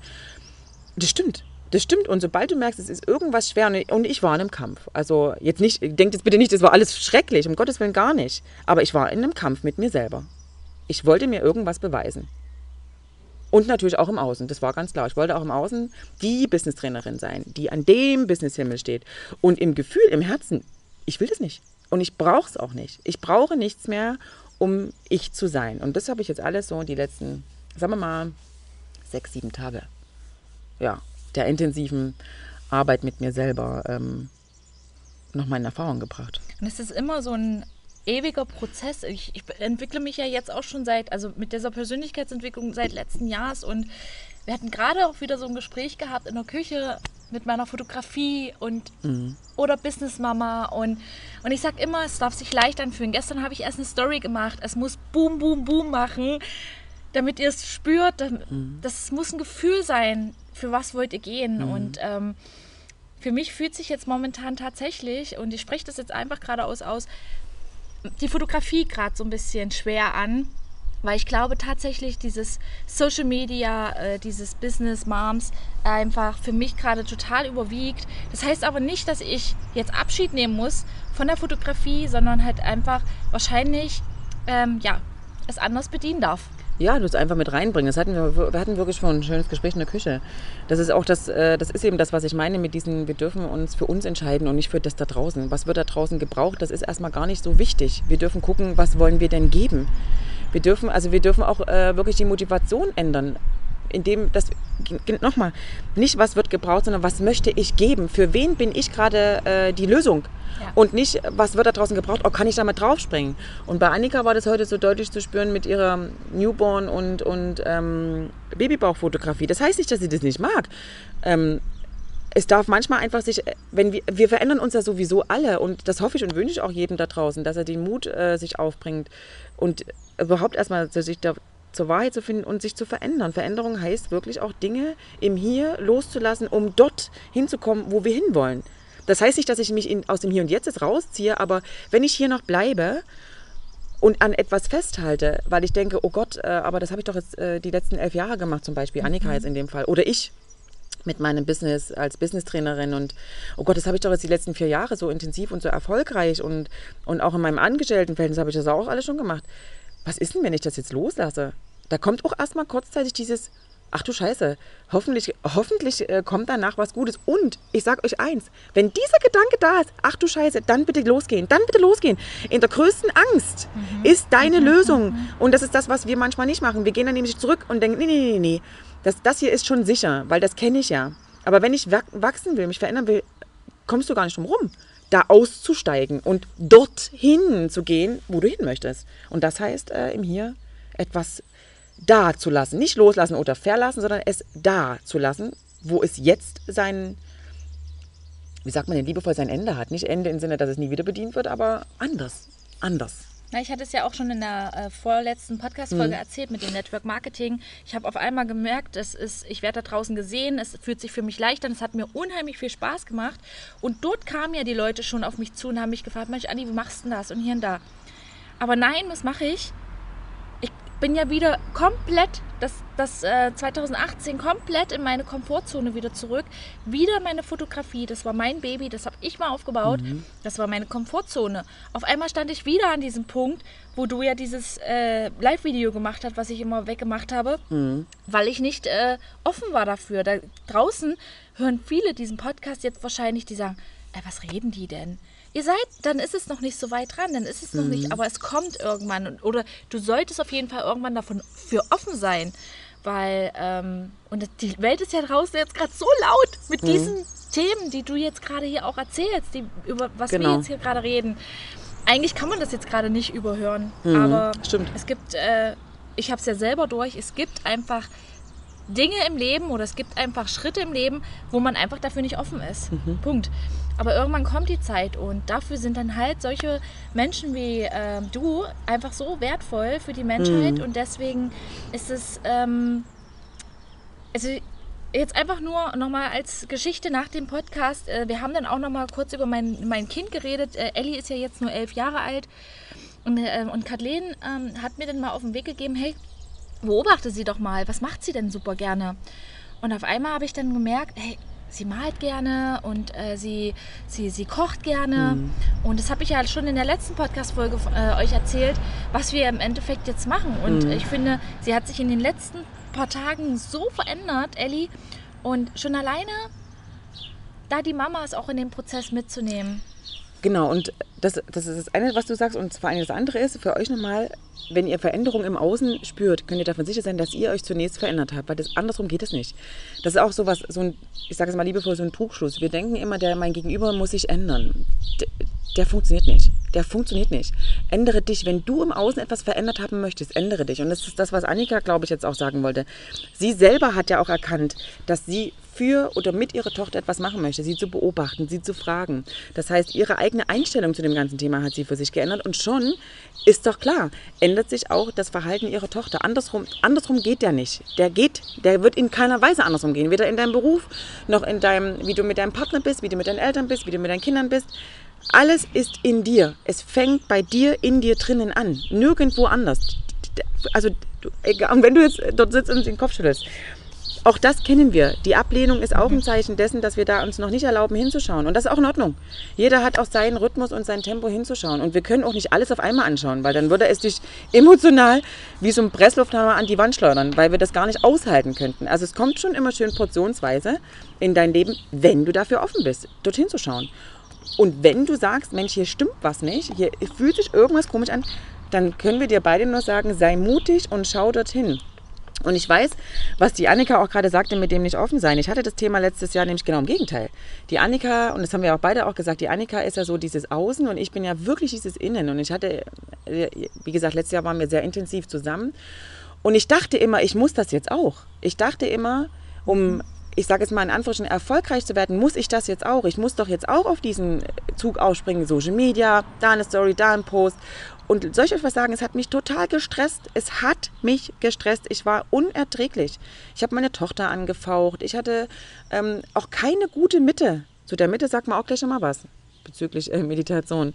Das stimmt. Und sobald du merkst, es ist irgendwas schwer, und ich war in einem Kampf. Also jetzt nicht, denkt jetzt bitte nicht, das war alles schrecklich, um Gottes Willen gar nicht. Aber ich war in einem Kampf mit mir selber. Ich wollte mir irgendwas beweisen. Und natürlich auch im Außen, das war ganz klar. Ich wollte auch im Außen die Business-Trainerin sein, die an dem Business-Himmel steht. Und im Gefühl, im Herzen, ich will das nicht. Und ich brauche es auch nicht. Ich brauche nichts mehr, um ich zu sein. Und das habe ich jetzt alles so die letzten, sagen wir mal, 6, 7 Tage, ja, der intensiven Arbeit mit mir selber nochmal in Erfahrung gebracht. Und es ist immer so ein ewiger Prozess. Ich entwickle mich ja jetzt auch schon mit dieser Persönlichkeitsentwicklung seit letzten Jahres, und wir hatten gerade auch wieder so ein Gespräch gehabt in der Küche mit meiner Fotografie und oder Business Mama, und ich sag immer, es darf sich leicht anfühlen. Gestern habe ich erst eine Story gemacht, es muss Boom, Boom, Boom machen, damit ihr es spürt. Das muss ein Gefühl sein, für was wollt ihr gehen. Und für mich fühlt sich jetzt momentan tatsächlich, und ich spreche das jetzt einfach geradeaus aus, die Fotografie gerade so ein bisschen schwer an, weil ich glaube tatsächlich, dieses Social Media, dieses Business Moms einfach für mich gerade total überwiegt. Das heißt aber nicht, dass ich jetzt Abschied nehmen muss von der Fotografie, sondern halt einfach wahrscheinlich es anders bedienen darf. Ja, du es einfach mit reinbringen. Das hatten wir hatten wirklich schon ein schönes Gespräch in der Küche. Das ist auch das ist eben das, was ich meine mit diesen, wir dürfen uns für uns entscheiden und nicht für das da draußen. Was wird da draußen gebraucht, das ist erstmal gar nicht so wichtig. Wir dürfen gucken, was wollen wir denn geben. Wir dürfen auch wirklich die Motivation ändern, indem das, nochmal, nicht was wird gebraucht, sondern was möchte ich geben? Für wen bin ich gerade die Lösung? Ja. Und nicht, was wird da draußen gebraucht? Oh, kann ich da mal draufspringen? Und bei Annika war das heute so deutlich zu spüren mit ihrer Newborn- und Babybauchfotografie. Das heißt nicht, dass sie das nicht mag. Es darf manchmal einfach sich, wenn wir verändern uns ja sowieso alle, und das hoffe ich und wünsche ich auch jedem da draußen, dass er den Mut sich aufbringt und überhaupt erstmal sich da zur Wahrheit zu finden und sich zu verändern. Veränderung heißt wirklich auch Dinge im Hier loszulassen, um dort hinzukommen, wo wir hinwollen. Das heißt nicht, dass ich mich aus dem Hier und Jetzt jetzt rausziehe, aber wenn ich hier noch bleibe und an etwas festhalte, weil ich denke, oh Gott, aber das habe ich doch jetzt die letzten 11 Jahre gemacht, zum Beispiel Annika jetzt in dem Fall, oder ich mit meinem Business als Business-Trainerin, und oh Gott, das habe ich doch jetzt die letzten 4 Jahre so intensiv und so erfolgreich, und auch in meinem Angestelltenverhältnis habe ich das auch alles schon gemacht. Was ist denn, wenn ich das jetzt loslasse? Da kommt auch erstmal kurzzeitig dieses, ach du Scheiße, hoffentlich kommt danach was Gutes. Und ich sage euch eins, wenn dieser Gedanke da ist, ach du Scheiße, dann bitte losgehen. In der größten Angst ist deine Lösung. Und das ist das, was wir manchmal nicht machen. Wir gehen dann nämlich zurück und denken, nee, das hier ist schon sicher, weil das kenne ich ja. Aber wenn ich wachsen will, mich verändern will, kommst du gar nicht drum rum, da auszusteigen und dorthin zu gehen, wo du hin möchtest. Und das heißt, im Hier etwas da zu lassen. Nicht loslassen oder verlassen, sondern es da zu lassen, wo es jetzt sein Ende hat. Nicht Ende im Sinne, dass es nie wieder bedient wird, aber anders. Na, ich hatte es ja auch schon in der vorletzten Podcast-Folge erzählt mit dem Network Marketing. Ich habe auf einmal gemerkt, ich werde da draußen gesehen, es fühlt sich für mich leicht an, es hat mir unheimlich viel Spaß gemacht. Und dort kamen ja die Leute schon auf mich zu und haben mich gefragt, Mensch, Anni, wie machst du denn das und hier und da? Aber nein, was mache ich? Ich bin ja wieder komplett, 2018 komplett in meine Komfortzone wieder zurück. Wieder meine Fotografie, das war mein Baby, das habe ich mal aufgebaut. Das war meine Komfortzone. Auf einmal stand ich wieder an diesem Punkt, wo du ja dieses Live-Video gemacht hast, was ich immer weggemacht habe, weil ich nicht offen war dafür. Da draußen hören viele diesen Podcast jetzt wahrscheinlich, die sagen, was reden die denn? Dann ist es noch nicht so weit dran, dann ist es noch nicht, aber es kommt irgendwann. Oder du solltest auf jeden Fall irgendwann für offen sein, weil, und die Welt ist ja draußen jetzt gerade so laut mit diesen Themen, die du jetzt gerade hier auch erzählst, über was wir jetzt hier gerade reden. Eigentlich kann man das jetzt gerade nicht überhören, aber stimmt. Es gibt, ich habe es ja selber durch, es gibt einfach Dinge im Leben oder es gibt einfach Schritte im Leben, wo man einfach dafür nicht offen ist. Mhm. Punkt. Aber irgendwann kommt die Zeit und dafür sind dann halt solche Menschen wie du einfach so wertvoll für die Menschheit. Mhm. Und deswegen ist es, also jetzt einfach nur nochmal als Geschichte nach dem Podcast, wir haben dann auch nochmal kurz über mein Kind geredet. Ellie ist ja jetzt nur 11 Jahre alt und Kathleen hat mir dann mal auf den Weg gegeben, hey, beobachte sie doch mal, was macht sie denn super gerne? Und auf einmal habe ich dann gemerkt, hey, sie malt gerne und sie kocht gerne. Mhm. Und das habe ich ja schon in der letzten Podcast-Folge euch erzählt, was wir im Endeffekt jetzt machen. Und ich finde, sie hat sich in den letzten paar Tagen so verändert, Ellie. Und schon alleine, da die Mama ist auch in dem Prozess mitzunehmen. Genau, und das ist das eine, was du sagst, und vor allem das andere ist, für euch nochmal, wenn ihr Veränderungen im Außen spürt, könnt ihr davon sicher sein, dass ihr euch zunächst verändert habt, weil andersrum geht es nicht. Das ist auch sowas, so ein, ich sage es mal liebevoll, so ein Trugschluss. Wir denken immer, mein Gegenüber muss sich ändern. Der funktioniert nicht. Der funktioniert nicht. Ändere dich, wenn du im Außen etwas verändert haben möchtest, ändere dich. Und das ist das, was Annika, glaube ich, jetzt auch sagen wollte. Sie selber hat ja auch erkannt, dass sie für oder mit ihrer Tochter etwas machen möchte, sie zu beobachten, sie zu fragen. Das heißt, ihre eigene Einstellung zu dem ganzen Thema hat sie für sich geändert und schon ist doch klar, ändert sich auch das Verhalten ihrer Tochter. Andersrum geht der nicht. Der wird in keiner Weise andersrum gehen, weder in deinem Beruf, noch in deinem, wie du mit deinem Partner bist, wie du mit deinen Eltern bist, wie du mit deinen Kindern bist. Alles ist in dir. Es fängt bei dir, in dir drinnen an. Nirgendwo anders. Also, und wenn du jetzt dort sitzt und den Kopf schüttelst, auch das kennen wir. Die Ablehnung ist auch ein Zeichen dessen, dass wir da uns noch nicht erlauben, hinzuschauen. Und das ist auch in Ordnung. Jeder hat auch seinen Rhythmus und sein Tempo hinzuschauen. Und wir können auch nicht alles auf einmal anschauen, weil dann würde es dich emotional wie so ein Presslufthammer an die Wand schleudern, weil wir das gar nicht aushalten könnten. Also es kommt schon immer schön portionsweise in dein Leben, wenn du dafür offen bist, dorthin zu schauen. Und wenn du sagst, Mensch, hier stimmt was nicht, hier fühlt sich irgendwas komisch an, dann können wir dir beide nur sagen, sei mutig und schau dorthin. Und ich weiß, was die Annika auch gerade sagte, mit dem nicht offen sein. Ich hatte das Thema letztes Jahr nämlich genau im Gegenteil. Die Annika, und das haben wir auch beide auch gesagt, die Annika ist ja so dieses Außen und ich bin ja wirklich dieses Innen. Und ich hatte, wie gesagt, letztes Jahr waren wir sehr intensiv zusammen. Und ich dachte immer, ich muss das jetzt auch. Ich dachte immer, ich sage jetzt mal in Anführungszeichen, erfolgreich zu werden, muss ich das jetzt auch. Ich muss doch jetzt auch auf diesen Zug aufspringen, Social Media, da eine Story, da ein Post. Und soll ich euch was sagen? Es hat mich total gestresst. Es hat mich gestresst. Ich war unerträglich. Ich habe meine Tochter angefaucht. Ich hatte auch keine gute Mitte. Zu der Mitte sagt man auch gleich nochmal was bezüglich Meditation.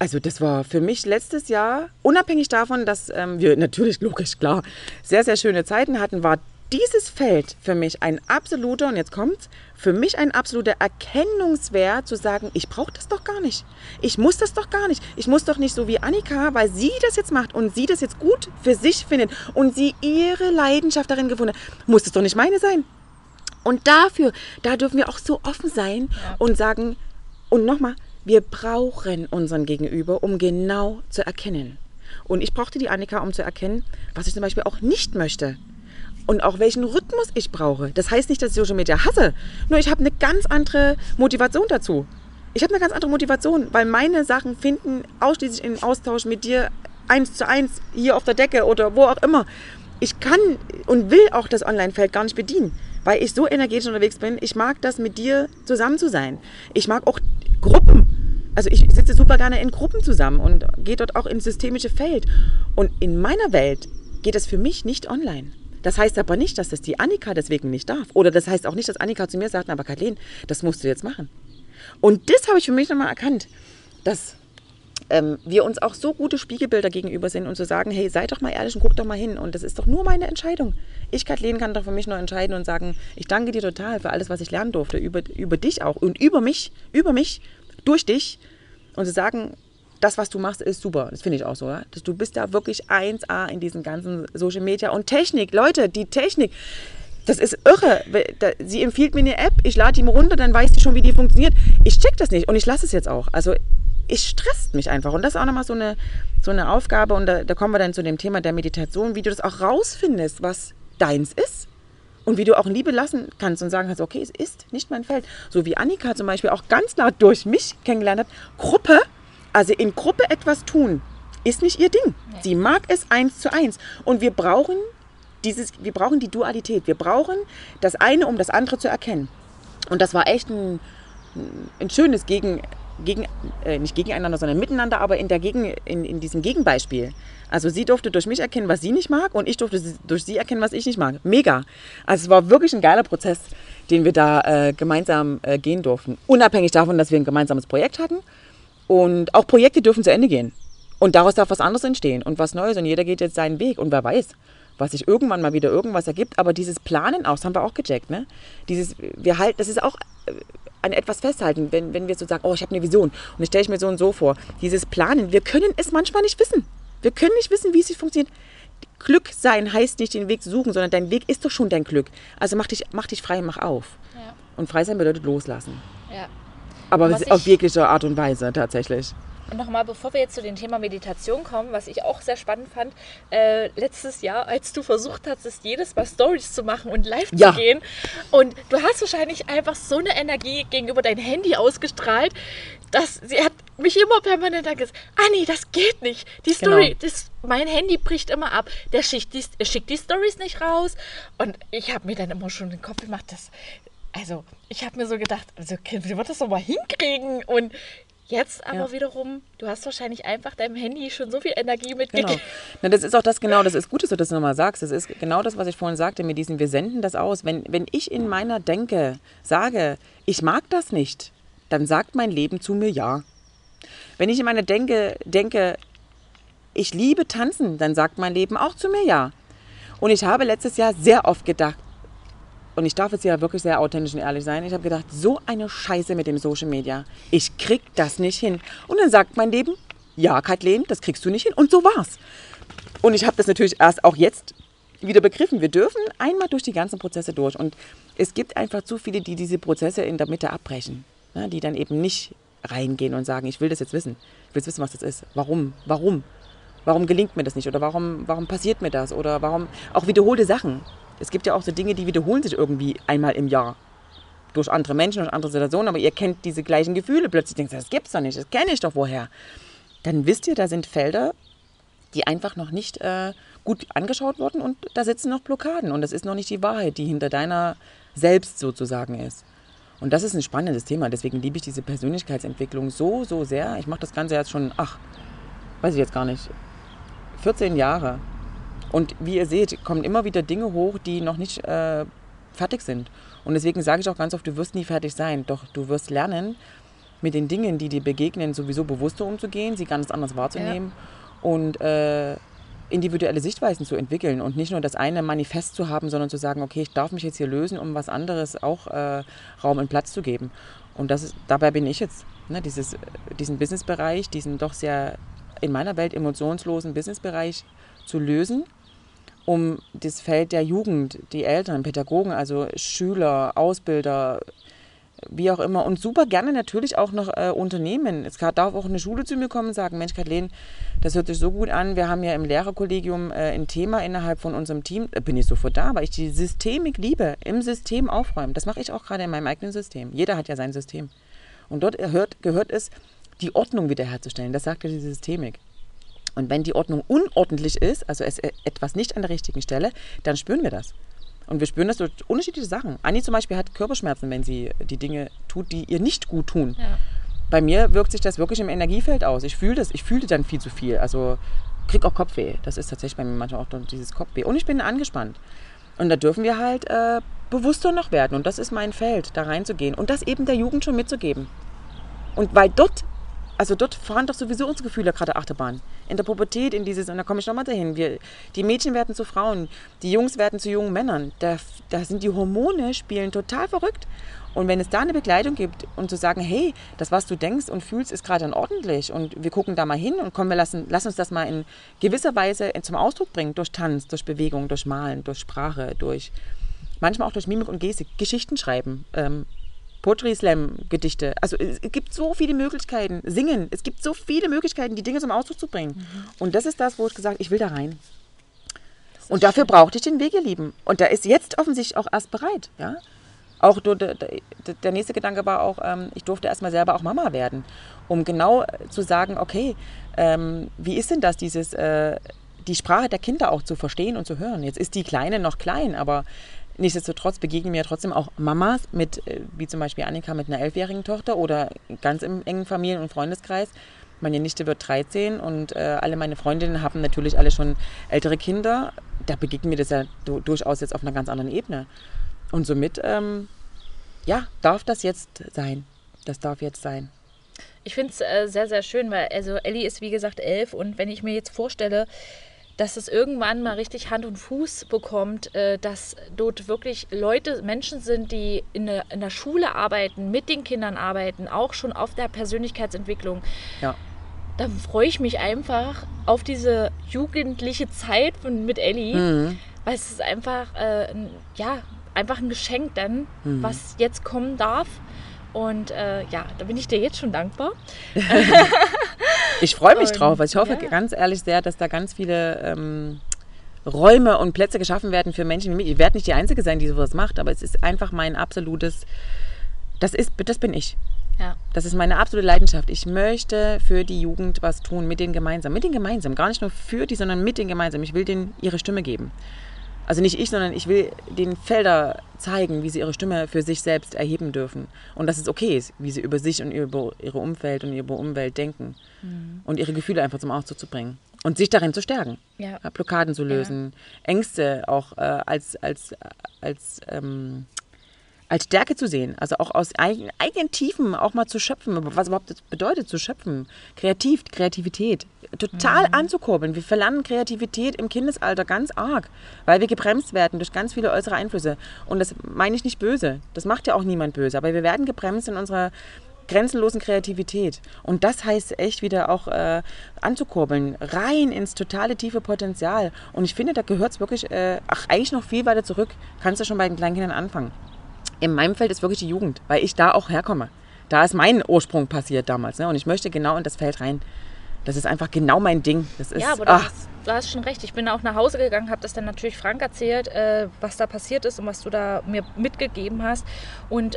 Also das war für mich letztes Jahr, unabhängig davon, dass wir natürlich, logisch, klar, sehr, sehr schöne Zeiten hatten, war dieses Feld für mich ein absoluter, und jetzt kommt's, für mich ein absoluter Erkennungswert zu sagen, ich brauche das doch gar nicht. Ich muss das doch gar nicht. Ich muss doch nicht so wie Annika, weil sie das jetzt macht und sie das jetzt gut für sich findet und sie ihre Leidenschaft darin gefunden hat, muss es doch nicht meine sein. Und da dürfen wir auch so offen sein und sagen, und nochmal, wir brauchen unseren Gegenüber, um genau zu erkennen. Und ich brauchte die Annika, um zu erkennen, was ich zum Beispiel auch nicht möchte. Und auch welchen Rhythmus ich brauche. Das heißt nicht, dass ich Social Media hasse. Nur ich habe eine ganz andere Motivation dazu. Ich habe eine ganz andere Motivation, weil meine Sachen finden ausschließlich in Austausch mit dir 1:1 hier auf der Decke oder wo auch immer. Ich kann und will auch das Online-Feld gar nicht bedienen, weil ich so energetisch unterwegs bin. Ich mag das, mit dir zusammen zu sein. Ich mag auch Gruppen. Also ich sitze super gerne in Gruppen zusammen und gehe dort auch ins systemische Feld. Und in meiner Welt geht das für mich nicht online. Das heißt aber nicht, dass das die Annika deswegen nicht darf. Oder das heißt auch nicht, dass Annika zu mir sagt, aber Kathleen, das musst du jetzt machen. Und das habe ich für mich nochmal erkannt, dass wir uns auch so gute Spiegelbilder gegenüber sind und zu sagen, hey, sei doch mal ehrlich und guck doch mal hin. Und das ist doch nur meine Entscheidung. Ich, Kathleen, kann doch für mich nur entscheiden und sagen, ich danke dir total für alles, was ich lernen durfte, über dich auch und über mich, durch dich. Und zu sagen, das, was du machst, ist super. Das finde ich auch so. Ja? Du bist da wirklich 1A in diesen ganzen Social Media und Technik. Leute, die Technik, das ist irre. Sie empfiehlt mir eine App, ich lade die mal runter, dann weiß die schon, wie die funktioniert. Ich check das nicht und ich lasse es jetzt auch. Also ich stresst mich einfach. Und das ist auch nochmal so eine Aufgabe. Und da kommen wir dann zu dem Thema der Meditation, wie du das auch rausfindest, was deins ist. Und wie du auch in Liebe lassen kannst und sagen kannst, okay, es ist nicht mein Feld. So wie Annika zum Beispiel auch ganz klar durch mich kennengelernt hat, Gruppe. Also in Gruppe etwas tun, ist nicht ihr Ding. Nee. Sie mag es 1:1. Und wir brauchen wir brauchen die Dualität. Wir brauchen das eine, um das andere zu erkennen. Und das war echt ein schönes nicht gegeneinander, sondern miteinander, aber in diesem Gegenbeispiel. Also sie durfte durch mich erkennen, was sie nicht mag, und ich durfte durch sie erkennen, was ich nicht mag. Mega. Also es war wirklich ein geiler Prozess, den wir da gemeinsam gehen durften. Unabhängig davon, dass wir ein gemeinsames Projekt hatten. Und auch Projekte dürfen zu Ende gehen. Und daraus darf was anderes entstehen und was Neues. Und jeder geht jetzt seinen Weg. Und wer weiß, was sich irgendwann mal wieder irgendwas ergibt. Aber dieses Planen auch, das haben wir auch gecheckt, ne? Das ist auch an etwas festhalten, wenn wir so sagen, oh, ich habe eine Vision und ich stelle ich mir so und so vor. Dieses Planen, wir können es manchmal nicht wissen. Wir können nicht wissen, wie es funktioniert. Glück sein heißt nicht, den Weg zu suchen, sondern dein Weg ist doch schon dein Glück. Also mach dich frei, mach auf. Ja. Und frei sein bedeutet loslassen. Ja. Aber auf jegliche Art und Weise tatsächlich. Und nochmal, bevor wir jetzt zu dem Thema Meditation kommen, was ich auch sehr spannend fand, letztes Jahr, als du versucht hast, jedes Mal Stories zu machen und live zu gehen, und du hast wahrscheinlich einfach so eine Energie gegenüber deinem Handy ausgestrahlt, dass sie hat mich immer permanent gesagt, Anni, das geht nicht, die Story, genau. Mein Handy bricht immer ab, der schickt die Stories nicht raus, und ich habe mir dann immer schon den Kopf gemacht, also ich habe mir so gedacht, also wie wird das nochmal hinkriegen, und jetzt aber wiederum, du hast wahrscheinlich einfach deinem Handy schon so viel Energie mitgegeben. Genau. Na, das ist auch das, genau, das ist gut, dass du das nochmal sagst. Das ist genau das, was ich vorhin sagte, mit diesem, wir senden das aus. Wenn ich in meiner Denke sage, ich mag das nicht, dann sagt mein Leben zu mir ja. Wenn ich in meiner Denke denke, ich liebe tanzen, dann sagt mein Leben auch zu mir ja. Und ich habe letztes Jahr sehr oft gedacht, und ich darf jetzt ja wirklich sehr authentisch und ehrlich sein. Ich habe gedacht, so eine Scheiße mit dem Social Media. Ich krieg das nicht hin. Und dann sagt mein Leben, ja, Kathleen, das kriegst du nicht hin. Und so war's. Und ich habe das natürlich erst auch jetzt wieder begriffen. Wir dürfen einmal durch die ganzen Prozesse durch. Und es gibt einfach zu viele, die diese Prozesse in der Mitte abbrechen. Ne? Die dann eben nicht reingehen und sagen, ich will das jetzt wissen. Ich will jetzt wissen, was das ist. Warum? Warum gelingt mir das nicht? Oder warum passiert mir das? Oder warum auch wiederholte Sachen? Es gibt ja auch so Dinge, die wiederholen sich irgendwie einmal im Jahr. Durch andere Menschen, durch andere Situationen. Aber ihr kennt diese gleichen Gefühle. Plötzlich denkt ihr, das gibt's doch nicht, das kenne ich doch woher. Dann wisst ihr, da sind Felder, die einfach noch nicht gut angeschaut wurden. Und da sitzen noch Blockaden. Und das ist noch nicht die Wahrheit, die hinter deiner selbst sozusagen ist. Und das ist ein spannendes Thema. Deswegen liebe ich diese Persönlichkeitsentwicklung so, so sehr. Ich mache das Ganze jetzt schon, 14 Jahre. Und wie ihr seht, kommen immer wieder Dinge hoch, die noch nicht fertig sind. Und deswegen sage ich auch ganz oft, du wirst nie fertig sein. Doch du wirst lernen, mit den Dingen, die dir begegnen, sowieso bewusster umzugehen, sie ganz anders wahrzunehmen und individuelle Sichtweisen zu entwickeln. Und nicht nur das eine manifest zu haben, sondern zu sagen, okay, ich darf mich jetzt hier lösen, um was anderes auch Raum und Platz zu geben. Und dabei bin ich jetzt, ne, diesen Businessbereich, diesen doch sehr in meiner Welt emotionslosen Businessbereich zu lösen, um das Feld der Jugend, die Eltern, Pädagogen, also Schüler, Ausbilder, wie auch immer, und super gerne natürlich auch noch Unternehmen. Es darf auch eine Schule zu mir kommen und sagen, Mensch Kathleen, das hört sich so gut an, wir haben ja im Lehrerkollegium ein Thema innerhalb von unserem Team, bin ich sofort da, weil ich die Systemik liebe, im System aufräumen. Das mache ich auch gerade in meinem eigenen System. Jeder hat ja sein System. Und dort gehört es, die Ordnung wiederherzustellen. Das sagt ja die Systemik. Und wenn die Ordnung unordentlich ist, also etwas nicht an der richtigen Stelle, dann spüren wir das. Und wir spüren das durch unterschiedliche Sachen. Anni zum Beispiel hat Körperschmerzen, wenn sie die Dinge tut, die ihr nicht gut tun. Ja. Bei mir wirkt sich das wirklich im Energiefeld aus. Ich fühle dann viel zu viel. Also krieg auch Kopfweh. Das ist tatsächlich bei mir manchmal auch dieses Kopfweh. Und ich bin angespannt. Und da dürfen wir halt bewusster noch werden. Und das ist mein Feld, da reinzugehen. Und das eben der Jugend schon mitzugeben. Und weil dort fahren doch sowieso unsere Gefühle gerade Achterbahn. In der Pubertät, und da komme ich nochmal dahin, die Mädchen werden zu Frauen, die Jungs werden zu jungen Männern. Da sind die Hormone, spielen total verrückt. Und wenn es da eine Begleitung gibt und zu sagen, hey, das, was du denkst und fühlst, ist gerade unordentlich und wir gucken da mal hin und kommen, lass uns das mal in gewisser Weise zum Ausdruck bringen, durch Tanz, durch Bewegung, durch Malen, durch Sprache, manchmal auch durch Mimik und Gestik, Geschichten schreiben, Poetry Slam Gedichte, also es gibt so viele Möglichkeiten, singen, es gibt so viele Möglichkeiten, die Dinge zum Ausdruck zu bringen. Und das ist das, wo ich gesagt habe, ich will da rein. Und dafür brauchte ich den Weg, ihr Lieben. Und da ist jetzt offensichtlich auch erst bereit. Ja? Auch der nächste Gedanke war auch, ich durfte erstmal selber auch Mama werden, um genau zu sagen, okay, wie ist denn das, die Sprache der Kinder auch zu verstehen und zu hören. Jetzt ist die Kleine noch klein, aber nichtsdestotrotz begegnen mir trotzdem auch Mamas, mit, wie zum Beispiel Annika mit einer 11-jährigen Tochter oder ganz im engen Familien- und Freundeskreis. Meine Nichte wird 13 und alle meine Freundinnen haben natürlich alle schon ältere Kinder. Da begegnet mir das ja durchaus jetzt auf einer ganz anderen Ebene. Und somit, darf das jetzt sein. Das darf jetzt sein. Ich finde es sehr, sehr schön, weil also Ellie ist wie gesagt 11 und wenn ich mir jetzt vorstelle, dass es irgendwann mal richtig Hand und Fuß bekommt, dass dort wirklich Leute, Menschen sind, die in der Schule arbeiten, mit den Kindern arbeiten, auch schon auf der Persönlichkeitsentwicklung. Ja. Dann freue ich mich einfach auf diese jugendliche Zeit mit Ellie, weil es ist einfach, einfach ein Geschenk dann, was jetzt kommen darf. Und da bin ich dir jetzt schon dankbar. Ich freue mich drauf. Also ich hoffe ganz ehrlich sehr, dass da ganz viele Räume und Plätze geschaffen werden für Menschen wie mich. Ich werde nicht die Einzige sein, die sowas macht, aber es ist einfach mein absolutes, das bin ich. Ja. Das ist meine absolute Leidenschaft. Ich möchte für die Jugend was tun, mit den Gemeinsamen. Gar nicht nur für die, sondern mit den Gemeinsamen. Ich will denen ihre Stimme geben. Also nicht ich, sondern ich will den Felder zeigen, wie sie ihre Stimme für sich selbst erheben dürfen. Und dass es okay ist, wie sie über sich und über ihre Umwelt und ihre Umwelt denken. Mhm. Und ihre Gefühle einfach zum Ausdruck zu bringen. Und sich darin zu stärken. Ja. Blockaden zu lösen. Ja. Ängste auch als Stärke zu sehen. Also auch aus eigenen Tiefen auch mal zu schöpfen. Was überhaupt das bedeutet, zu schöpfen. Kreativität. Total anzukurbeln. Wir verlernen Kreativität im Kindesalter ganz arg, weil wir gebremst werden durch ganz viele äußere Einflüsse. Und das meine ich nicht böse. Das macht ja auch niemand böse. Aber wir werden gebremst in unserer grenzenlosen Kreativität. Und das heißt echt wieder auch anzukurbeln. Rein ins totale tiefe Potenzial. Und ich finde, da gehört es wirklich, eigentlich noch viel weiter zurück. Kannst du schon bei den kleinen Kindern anfangen. In meinem Feld ist wirklich die Jugend, weil ich da auch herkomme. Da ist mein Ursprung passiert damals. Ne? Und ich möchte genau in das Feld rein. Das ist einfach genau mein Ding. Das ist, ja, aber du hast schon recht. Ich bin auch nach Hause gegangen, habe das dann natürlich Frank erzählt, was da passiert ist und was du da mir mitgegeben hast. Und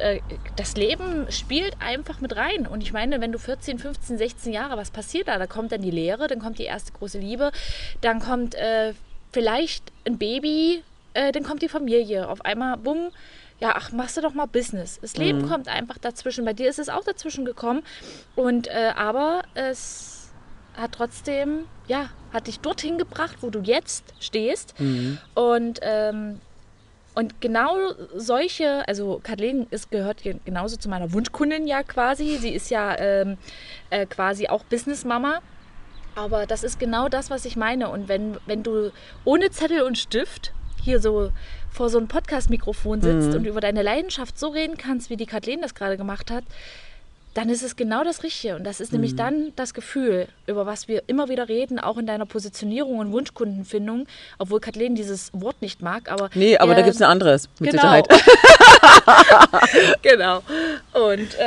das Leben spielt einfach mit rein. Und ich meine, wenn du 14, 15, 16 Jahre, was passiert da? Da kommt dann die Lehre, dann kommt die erste große Liebe, dann kommt vielleicht ein Baby, dann kommt die Familie. Auf einmal, bumm. Ja, ach, machst du doch mal Business. Das Leben kommt einfach dazwischen. Bei dir ist es auch dazwischen gekommen. Und aber es hat trotzdem, hat dich dorthin gebracht, wo du jetzt stehst. Mhm. Und genau solche, also Kathleen gehört genauso zu meiner Wunschkundin ja quasi. Sie ist ja quasi auch Business-Mama. Aber das ist genau das, was ich meine. Und wenn du ohne Zettel und Stift hier so vor so einem Podcast-Mikrofon sitzt und über deine Leidenschaft so reden kannst, wie die Kathleen das gerade gemacht hat, dann ist es genau das Richtige. Und das ist nämlich dann das Gefühl, über was wir immer wieder reden, auch in deiner Positionierung und Wunschkundenfindung, obwohl Kathleen dieses Wort nicht mag. Aber nee, aber da gibt es ein anderes, mit Sicherheit. Genau. Und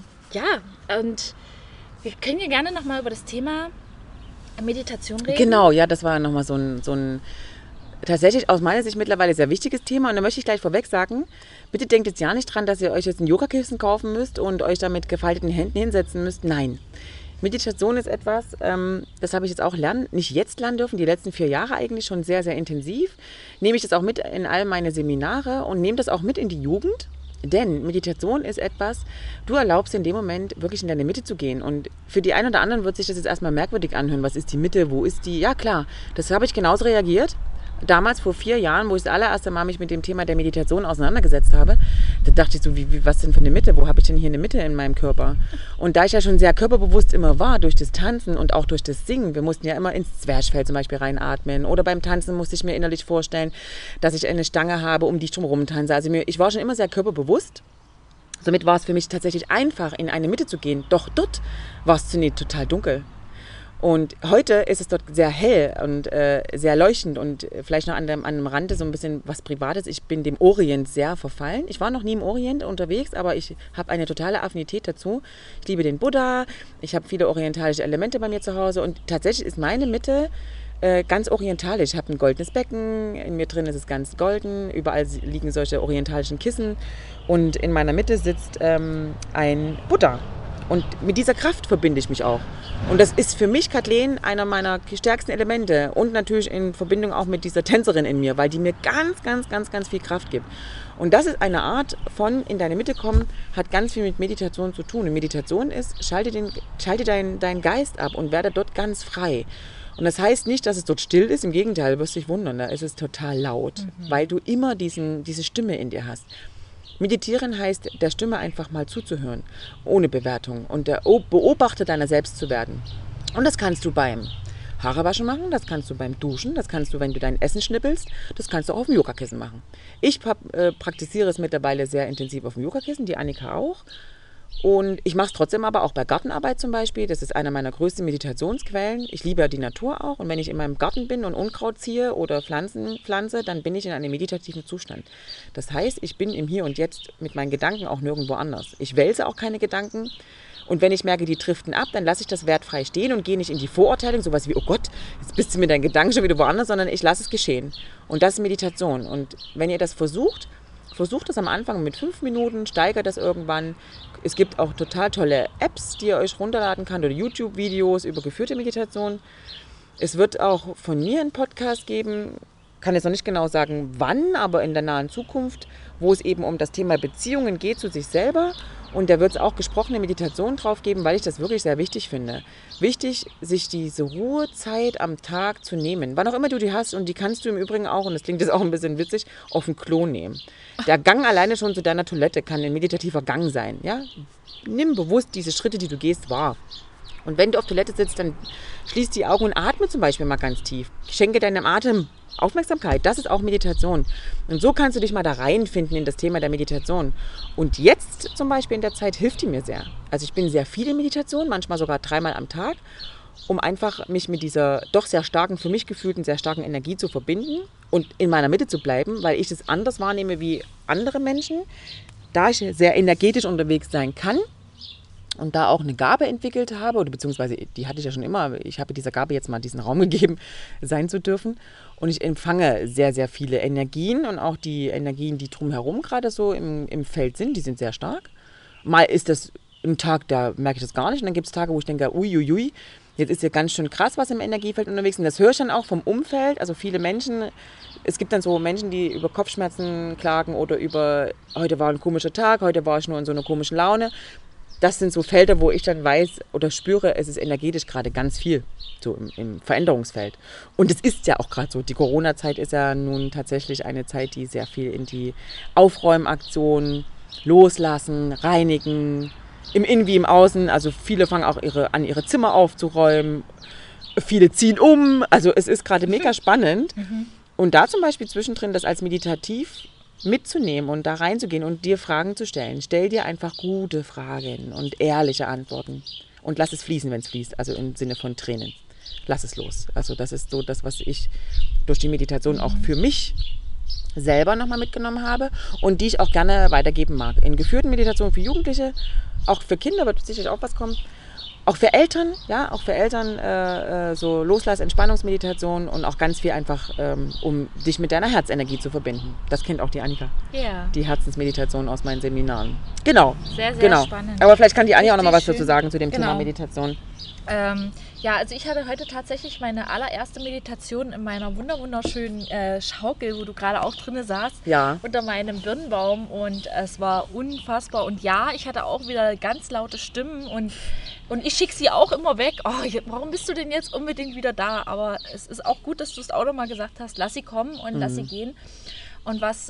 und wir können ja gerne nochmal über das Thema Meditation reden. Genau, ja, das war nochmal so ein tatsächlich aus meiner Sicht mittlerweile sehr wichtiges Thema. Und da möchte ich gleich vorweg sagen, bitte denkt jetzt ja nicht dran, dass ihr euch jetzt ein Yogakissen kaufen müsst und euch da mit gefalteten Händen hinsetzen müsst. Nein. Meditation ist etwas, das habe ich jetzt auch nicht jetzt lernen dürfen, die letzten 4 Jahre eigentlich schon sehr, sehr intensiv. Nehme ich das auch mit in all meine Seminare und nehme das auch mit in die Jugend. Denn Meditation ist etwas, du erlaubst in dem Moment wirklich in deine Mitte zu gehen. Und für die einen oder anderen wird sich das jetzt erstmal merkwürdig anhören. Was ist die Mitte? Wo ist die? Ja klar, das habe ich genauso reagiert. Damals, vor 4 Jahren, wo ich das allererste Mal mich mit dem Thema der Meditation auseinandergesetzt habe, da dachte ich so, was denn für eine Mitte? Wo habe ich denn hier eine Mitte in meinem Körper? Und da ich ja schon sehr körperbewusst immer war, durch das Tanzen und auch durch das Singen, wir mussten ja immer ins Zwerchfell zum Beispiel reinatmen oder beim Tanzen musste ich mir innerlich vorstellen, dass ich eine Stange habe, um die ich drum rumtanze. Also ich war schon immer sehr körperbewusst. Somit war es für mich tatsächlich einfach, in eine Mitte zu gehen. Doch dort war es zunächst total dunkel. Und heute ist es dort sehr hell und sehr leuchtend und vielleicht noch an dem Rande so ein bisschen was Privates. Ich bin dem Orient sehr verfallen. Ich war noch nie im Orient unterwegs, aber ich habe eine totale Affinität dazu. Ich liebe den Buddha, ich habe viele orientalische Elemente bei mir zu Hause und tatsächlich ist meine Mitte ganz orientalisch. Ich habe ein goldenes Becken, in mir drin ist es ganz golden, überall liegen solche orientalischen Kissen und in meiner Mitte sitzt ein Buddha. Und mit dieser Kraft verbinde ich mich auch. Und das ist für mich, Kathleen, einer meiner stärksten Elemente und natürlich in Verbindung auch mit dieser Tänzerin in mir, weil die mir ganz viel Kraft gibt. Und das ist eine Art von in deine Mitte kommen, hat ganz viel mit Meditation zu tun. Und Meditation ist, schalte deinen Geist ab und werde dort ganz frei. Und das heißt nicht, dass es dort still ist, im Gegenteil, du wirst dich wundern, da ist es total laut, weil du immer diese Stimme in dir hast. Meditieren heißt, der Stimme einfach mal zuzuhören, ohne Bewertung und der Beobachter deiner selbst zu werden. Und das kannst du beim Haarewaschen machen, das kannst du beim Duschen, das kannst du, wenn du dein Essen schnippelst, das kannst du auch auf dem Yogakissen machen. Ich praktiziere es mittlerweile sehr intensiv auf dem Yogakissen, die Annika auch. Und ich mache es trotzdem aber auch bei Gartenarbeit zum Beispiel. Das ist eine meiner größten Meditationsquellen. Ich liebe ja die Natur auch. Und wenn ich in meinem Garten bin und Unkraut ziehe oder Pflanzen pflanze, dann bin ich in einem meditativen Zustand. Das heißt, ich bin im Hier und Jetzt mit meinen Gedanken auch nirgendwo anders. Ich wälze auch keine Gedanken. Und wenn ich merke, die driften ab, dann lasse ich das wertfrei stehen und gehe nicht in die Vorurteilung, sowas wie, oh Gott, jetzt bist du mit deinen Gedanken schon wieder woanders, sondern ich lasse es geschehen. Und das ist Meditation. Und wenn ihr das versucht, versucht das am Anfang mit 5 Minuten, steigert das irgendwann. Es gibt auch total tolle Apps, die ihr euch runterladen könnt oder YouTube-Videos über geführte Meditation. Es wird auch von mir einen Podcast geben, kann jetzt noch nicht genau sagen, wann, aber in der nahen Zukunft, wo es eben um das Thema Beziehungen geht zu sich selber. Und da wird es auch gesprochene Meditation drauf geben, weil ich das wirklich sehr wichtig finde. Wichtig, sich diese Ruhezeit am Tag zu nehmen. Wann auch immer du die hast, und die kannst du im Übrigen auch, und das klingt jetzt auch ein bisschen witzig, auf den Klo nehmen. Der Gang alleine schon zu deiner Toilette kann ein meditativer Gang sein. Ja? Nimm bewusst diese Schritte, die du gehst, wahr. Und wenn du auf Toilette sitzt, dann schließ die Augen und atme zum Beispiel mal ganz tief. Schenke deinem Atem Aufmerksamkeit, das ist auch Meditation. Und so kannst du dich mal da reinfinden in das Thema der Meditation. Und jetzt zum Beispiel in der Zeit hilft die mir sehr. Also ich bin sehr viel in Meditation, manchmal sogar 3-mal am Tag, um einfach mich mit dieser doch sehr starken, für mich gefühlten, sehr starken Energie zu verbinden und in meiner Mitte zu bleiben, weil ich das anders wahrnehme wie andere Menschen, da ich sehr energetisch unterwegs sein kann. Und da auch eine Gabe entwickelt habe, oder beziehungsweise die hatte ich ja schon immer, ich habe dieser Gabe jetzt mal diesen Raum gegeben, sein zu dürfen. Und ich empfange sehr viele Energien und auch die Energien, die drumherum gerade so im Feld sind, die sind sehr stark. Mal ist das im Tag, da merke ich das gar nicht. Und dann gibt es Tage, wo ich denke, uiuiui, jetzt ist ja ganz schön krass, was im Energiefeld unterwegs ist. Und das höre ich dann auch vom Umfeld. Also viele Menschen, es gibt dann so Menschen, die über Kopfschmerzen klagen oder über, heute war ein komischer Tag, heute war ich nur in so einer komischen Laune. Das sind so Felder, wo ich dann weiß oder spüre, es ist energetisch gerade ganz viel, so im Veränderungsfeld. Und es ist ja auch gerade so, die Corona-Zeit ist ja nun tatsächlich eine Zeit, die sehr viel in die Aufräumaktion, Loslassen, Reinigen, im Innen wie im Außen. Also viele fangen auch ihre Zimmer aufzuräumen, viele ziehen um. Also es ist gerade mega spannend. Und da zum Beispiel zwischendrin das als meditativ mitzunehmen und da reinzugehen und dir Fragen zu stellen. Stell dir einfach gute Fragen und ehrliche Antworten. Und lass es fließen, wenn es fließt, also im Sinne von Tränen. Lass es los. Also das ist so das, was ich durch die Meditation auch für mich selber nochmal mitgenommen habe und die ich auch gerne weitergeben mag. In geführten Meditationen für Jugendliche, auch für Kinder wird sicherlich auch was kommen. Auch für Eltern, ja, auch für Eltern so Loslass-Entspannungsmeditation und auch ganz viel einfach, um dich mit deiner Herzenergie zu verbinden. Das kennt auch die Annika, die Herzensmeditation aus meinen Seminaren. Genau, sehr spannend. Aber vielleicht kann die Annika auch nochmal was dazu sagen zu dem Thema Meditation. Ja, also ich hatte heute tatsächlich meine allererste Meditation in meiner wunderschönen Schaukel, wo du gerade auch drinne saßt, unter meinem Birnenbaum, und es war unfassbar. Und ja, ich hatte auch wieder ganz laute Stimmen und ich schicke sie auch immer weg. Oh, warum bist du denn jetzt unbedingt wieder da? Aber es ist auch gut, dass du es auch nochmal gesagt hast, lass sie kommen und lass sie gehen. Und was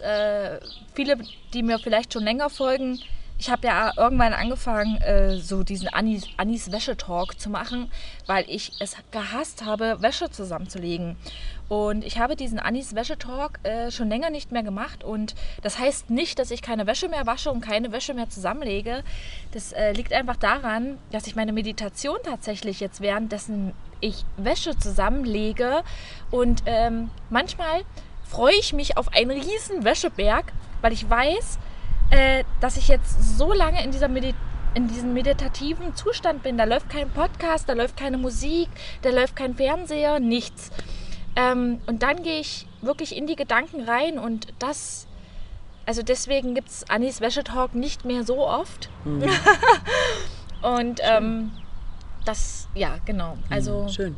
viele, die mir vielleicht schon länger folgen, ich habe ja irgendwann angefangen, so diesen Annis Wäsche-Talk zu machen, weil ich es gehasst habe, Wäsche zusammenzulegen. Und ich habe diesen Annis Wäsche-Talk schon länger nicht mehr gemacht. Und das heißt nicht, dass ich keine Wäsche mehr wasche und keine Wäsche mehr zusammenlege. Das liegt einfach daran, dass ich meine Meditation tatsächlich jetzt währenddessen ich Wäsche zusammenlege. Und manchmal freue ich mich auf einen riesen Wäscheberg, weil ich weiß, dass ich jetzt so lange in diesem meditativen Zustand bin. Da läuft kein Podcast, da läuft keine Musik, da läuft kein Fernseher, nichts. Und dann gehe ich wirklich in die Gedanken rein und das, also deswegen gibt es Annis Wäsche-Talk nicht mehr so oft. Und Das, ja, genau. Also, schön.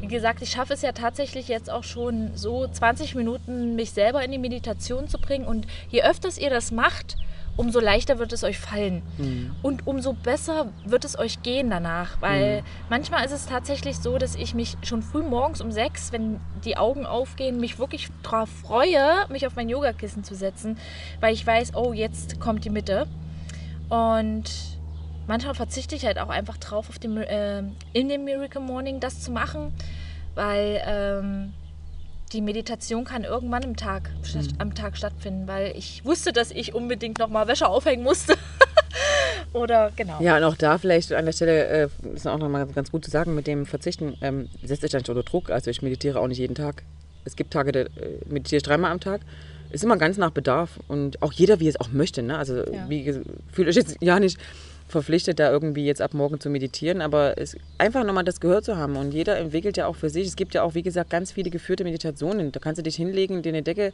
Wie gesagt, ich schaffe es ja tatsächlich jetzt auch schon so 20 Minuten, mich selber in die Meditation zu bringen. Und je öfters ihr das macht, umso leichter wird es euch fallen. Mhm. Und umso besser wird es euch gehen danach. Weil manchmal ist es tatsächlich so, dass ich mich schon früh morgens um 6, wenn die Augen aufgehen, mich wirklich darauf freue, mich auf mein Yogakissen zu setzen. Weil ich weiß, oh, jetzt kommt die Mitte. Und manchmal verzichte ich halt auch einfach drauf, auf dem, in dem Miracle Morning das zu machen, weil die Meditation kann irgendwann am Tag stattfinden, weil ich wusste, dass ich unbedingt nochmal Wäsche aufhängen musste. Oder genau. Ja, und auch da vielleicht an der Stelle ist auch nochmal ganz gut zu sagen, mit dem Verzichten setzt sich dann schon unter Druck. Also ich meditiere auch nicht jeden Tag. Es gibt Tage, da meditiere ich 3-mal am Tag. Ist immer ganz nach Bedarf und auch jeder, wie es auch möchte. Ne? Also ja. Fühlt euch jetzt ja nicht verpflichtet, da irgendwie jetzt ab morgen zu meditieren, aber es einfach nochmal das gehört zu haben und jeder entwickelt ja auch für sich. Es gibt ja auch, wie gesagt, ganz viele geführte Meditationen. Da kannst du dich hinlegen, dir eine Decke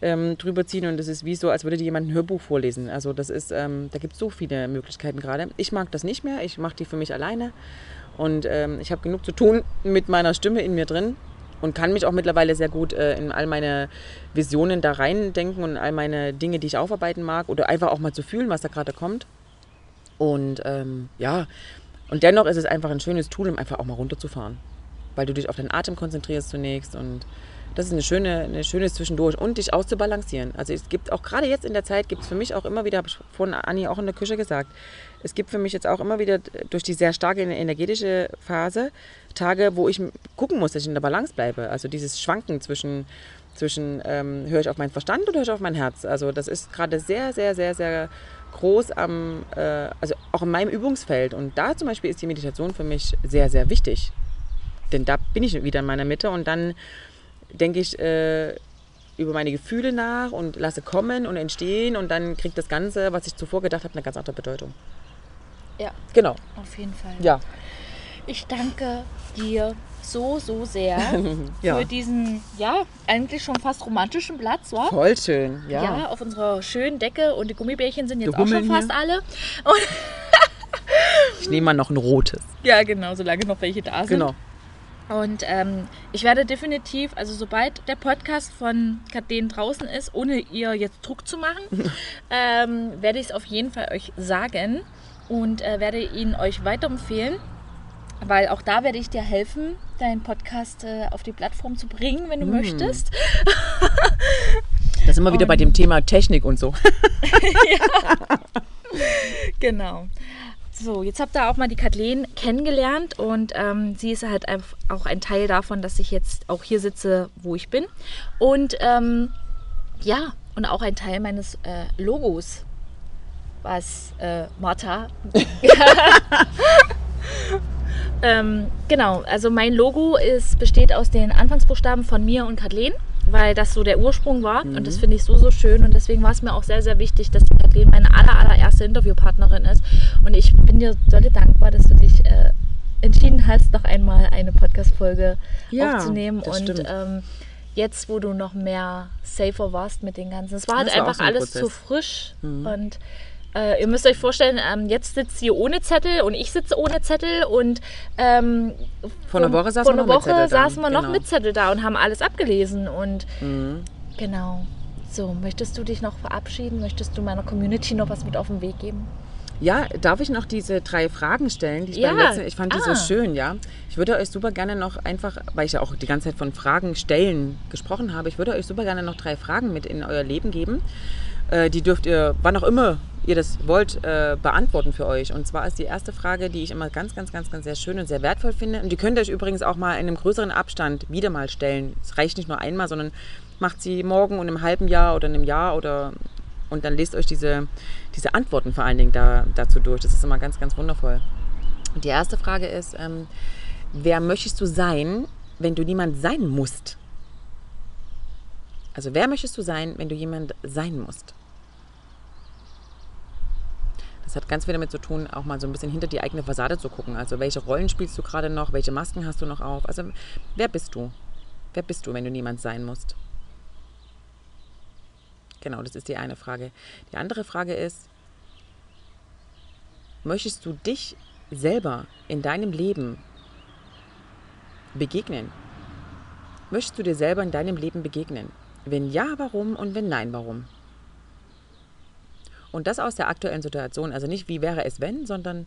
drüber ziehen und das ist wie so, als würde dir jemand ein Hörbuch vorlesen. Also das ist, da gibt es so viele Möglichkeiten gerade. Ich mag das nicht mehr, ich mache die für mich alleine und ich habe genug zu tun mit meiner Stimme in mir drin und kann mich auch mittlerweile sehr gut in all meine Visionen da reindenken und all meine Dinge, die ich aufarbeiten mag oder einfach auch mal zu fühlen, was da gerade kommt. Und ja, und dennoch ist es einfach ein schönes Tool, um einfach auch mal runterzufahren, weil du dich auf deinen Atem konzentrierst zunächst und das ist ein schönes Zwischendurch und dich auszubalancieren. Also es gibt auch gerade jetzt in der Zeit, gibt es für mich auch immer wieder, habe ich vorhin Anni auch in der Küche gesagt, es gibt für mich jetzt auch immer wieder durch die sehr starke energetische Phase Tage, wo ich gucken muss, dass ich in der Balance bleibe. Also dieses Schwanken zwischen höre ich auf meinen Verstand oder höre ich auf mein Herz. Also das ist gerade sehr, sehr, sehr, sehr groß also auch in meinem Übungsfeld. Und da zum Beispiel ist die Meditation für mich sehr, sehr wichtig. Denn da bin ich wieder in meiner Mitte und dann denke ich über meine Gefühle nach und lasse kommen und entstehen und dann kriegt das Ganze, was ich zuvor gedacht habe, eine ganz andere Bedeutung. Ja, genau. Auf jeden Fall. Ja. Ich danke dir so, so sehr ja. für diesen, ja, eigentlich schon fast romantischen Platz. Wa? Voll schön, ja. Ja, auf unserer schönen Decke und die Gummibärchen sind jetzt auch schon fast alle. Und ich nehme mal noch ein rotes. Ja, genau, solange noch welche da sind. Genau. Und ich werde definitiv, also sobald der Podcast von Kathleen draußen ist, ohne ihr jetzt Druck zu machen, werde ich es auf jeden Fall euch sagen und werde ihn euch weiterempfehlen. Weil auch da werde ich dir helfen, deinen Podcast auf die Plattform zu bringen, wenn du möchtest. Das sind wir wieder bei dem Thema Technik und so. Ja. Genau. So, jetzt habt ihr auch mal die Kathleen kennengelernt und sie ist halt auch ein Teil davon, dass ich jetzt auch hier sitze, wo ich bin. Und ja, und auch ein Teil meines Logos, was Martha... Genau, also mein Logo besteht aus den Anfangsbuchstaben von mir und Kathleen, weil das so der Ursprung war und das finde ich so, so schön und deswegen war es mir auch sehr, sehr wichtig, dass die Kathleen meine allererste Interviewpartnerin ist und ich bin dir dolle dankbar, dass du dich entschieden hast, noch einmal eine Podcast-Folge aufzunehmen und jetzt, wo du noch mehr safer warst mit den ganzen, es war halt einfach alles zu frisch und ihr müsst euch vorstellen, jetzt sitzt ihr ohne Zettel und ich sitze ohne Zettel und vor einer Woche saßen wir noch mit Zettel da und haben alles abgelesen und genau. So, möchtest du dich noch verabschieden? Möchtest du meiner Community noch was mit auf den Weg geben? Ja, darf ich noch diese 3 Fragen stellen? Die ich beim letzten, ich fand die so schön, ja. Ich würde euch super gerne noch einfach, weil ich ja auch die ganze Zeit von Fragen stellen gesprochen habe, ich würde euch super gerne noch 3 Fragen mit in euer Leben geben. Die dürft ihr, wann auch immer ihr das wollt, beantworten für euch. Und zwar ist die erste Frage, die ich immer ganz, ganz, ganz, ganz sehr schön und sehr wertvoll finde. Und die könnt ihr euch übrigens auch mal in einem größeren Abstand wieder mal stellen. Es reicht nicht nur einmal, sondern macht sie morgen und im halben Jahr oder in einem Jahr oder... Und dann lest euch diese Antworten vor allen Dingen dazu durch. Das ist immer ganz, ganz wundervoll. Und die erste Frage ist, wer möchtest du sein, wenn du niemand sein musst? Also wer möchtest du sein, wenn du jemand sein musst? Das hat ganz viel damit zu tun, auch mal so ein bisschen hinter die eigene Fassade zu gucken. Also welche Rollen spielst du gerade noch? Welche Masken hast du noch auf? Also wer bist du? Wer bist du, wenn du niemand sein musst? Genau, das ist die eine Frage. Die andere Frage ist, möchtest du dich selber in deinem Leben begegnen? Möchtest du dir selber in deinem Leben begegnen? Wenn ja, warum? Und wenn nein, warum? Und das aus der aktuellen Situation, also nicht wie wäre es wenn, sondern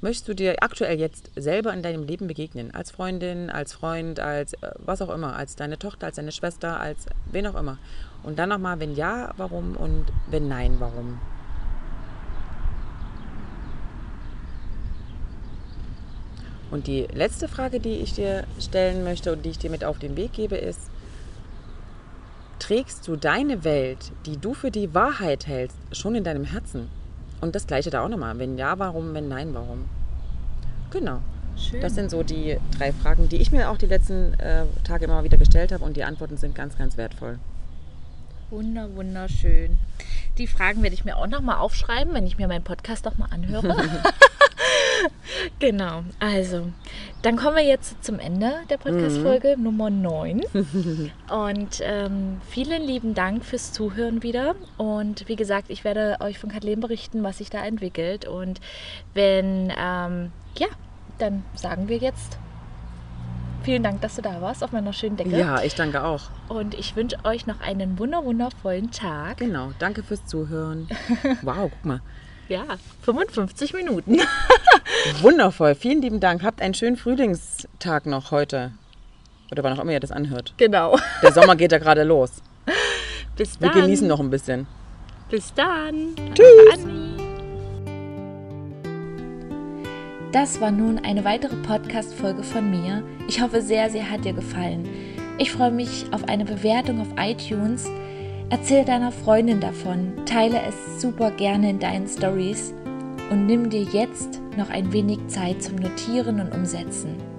möchtest du dir aktuell jetzt selber in deinem Leben begegnen? Als Freundin, als Freund, als was auch immer, als deine Tochter, als deine Schwester, als wen auch immer. Und dann nochmal, wenn ja, warum? Und wenn nein, warum? Und die letzte Frage, die ich dir stellen möchte und die ich dir mit auf den Weg gebe, ist, trägst du deine Welt, die du für die Wahrheit hältst, schon in deinem Herzen? Und das Gleiche da auch nochmal. Wenn ja, warum? Wenn nein, warum? Genau. Schön. Das sind so die drei Fragen, die ich mir auch die letzten Tage immer wieder gestellt habe. Und die Antworten sind ganz, ganz wertvoll. Wunderschön. Die Fragen werde ich mir auch nochmal aufschreiben, wenn ich mir meinen Podcast nochmal anhöre. Genau. Also, dann kommen wir jetzt zum Ende der Podcast-Folge Nummer 9. Und vielen lieben Dank fürs Zuhören wieder. Und wie gesagt, ich werde euch von Kathleen berichten, was sich da entwickelt. Und wenn, dann sagen wir jetzt vielen Dank, dass du da warst auf meiner schönen Decke. Ja, ich danke auch. Und ich wünsche euch noch einen wundervollen Tag. Genau, danke fürs Zuhören. Wow, guck mal. Ja, 55 Minuten. Wundervoll, vielen lieben Dank. Habt einen schönen Frühlingstag noch heute. Oder wann auch immer ihr das anhört. Genau. Der Sommer geht ja gerade los. Bis dann. Wir genießen noch ein bisschen. Bis dann. Tschüss. Das war nun eine weitere Podcast-Folge von mir. Ich hoffe sehr, sie hat dir gefallen. Ich freue mich auf eine Bewertung auf iTunes. Erzähl deiner Freundin davon, teile es super gerne in deinen Stories und nimm dir jetzt noch ein wenig Zeit zum Notieren und Umsetzen.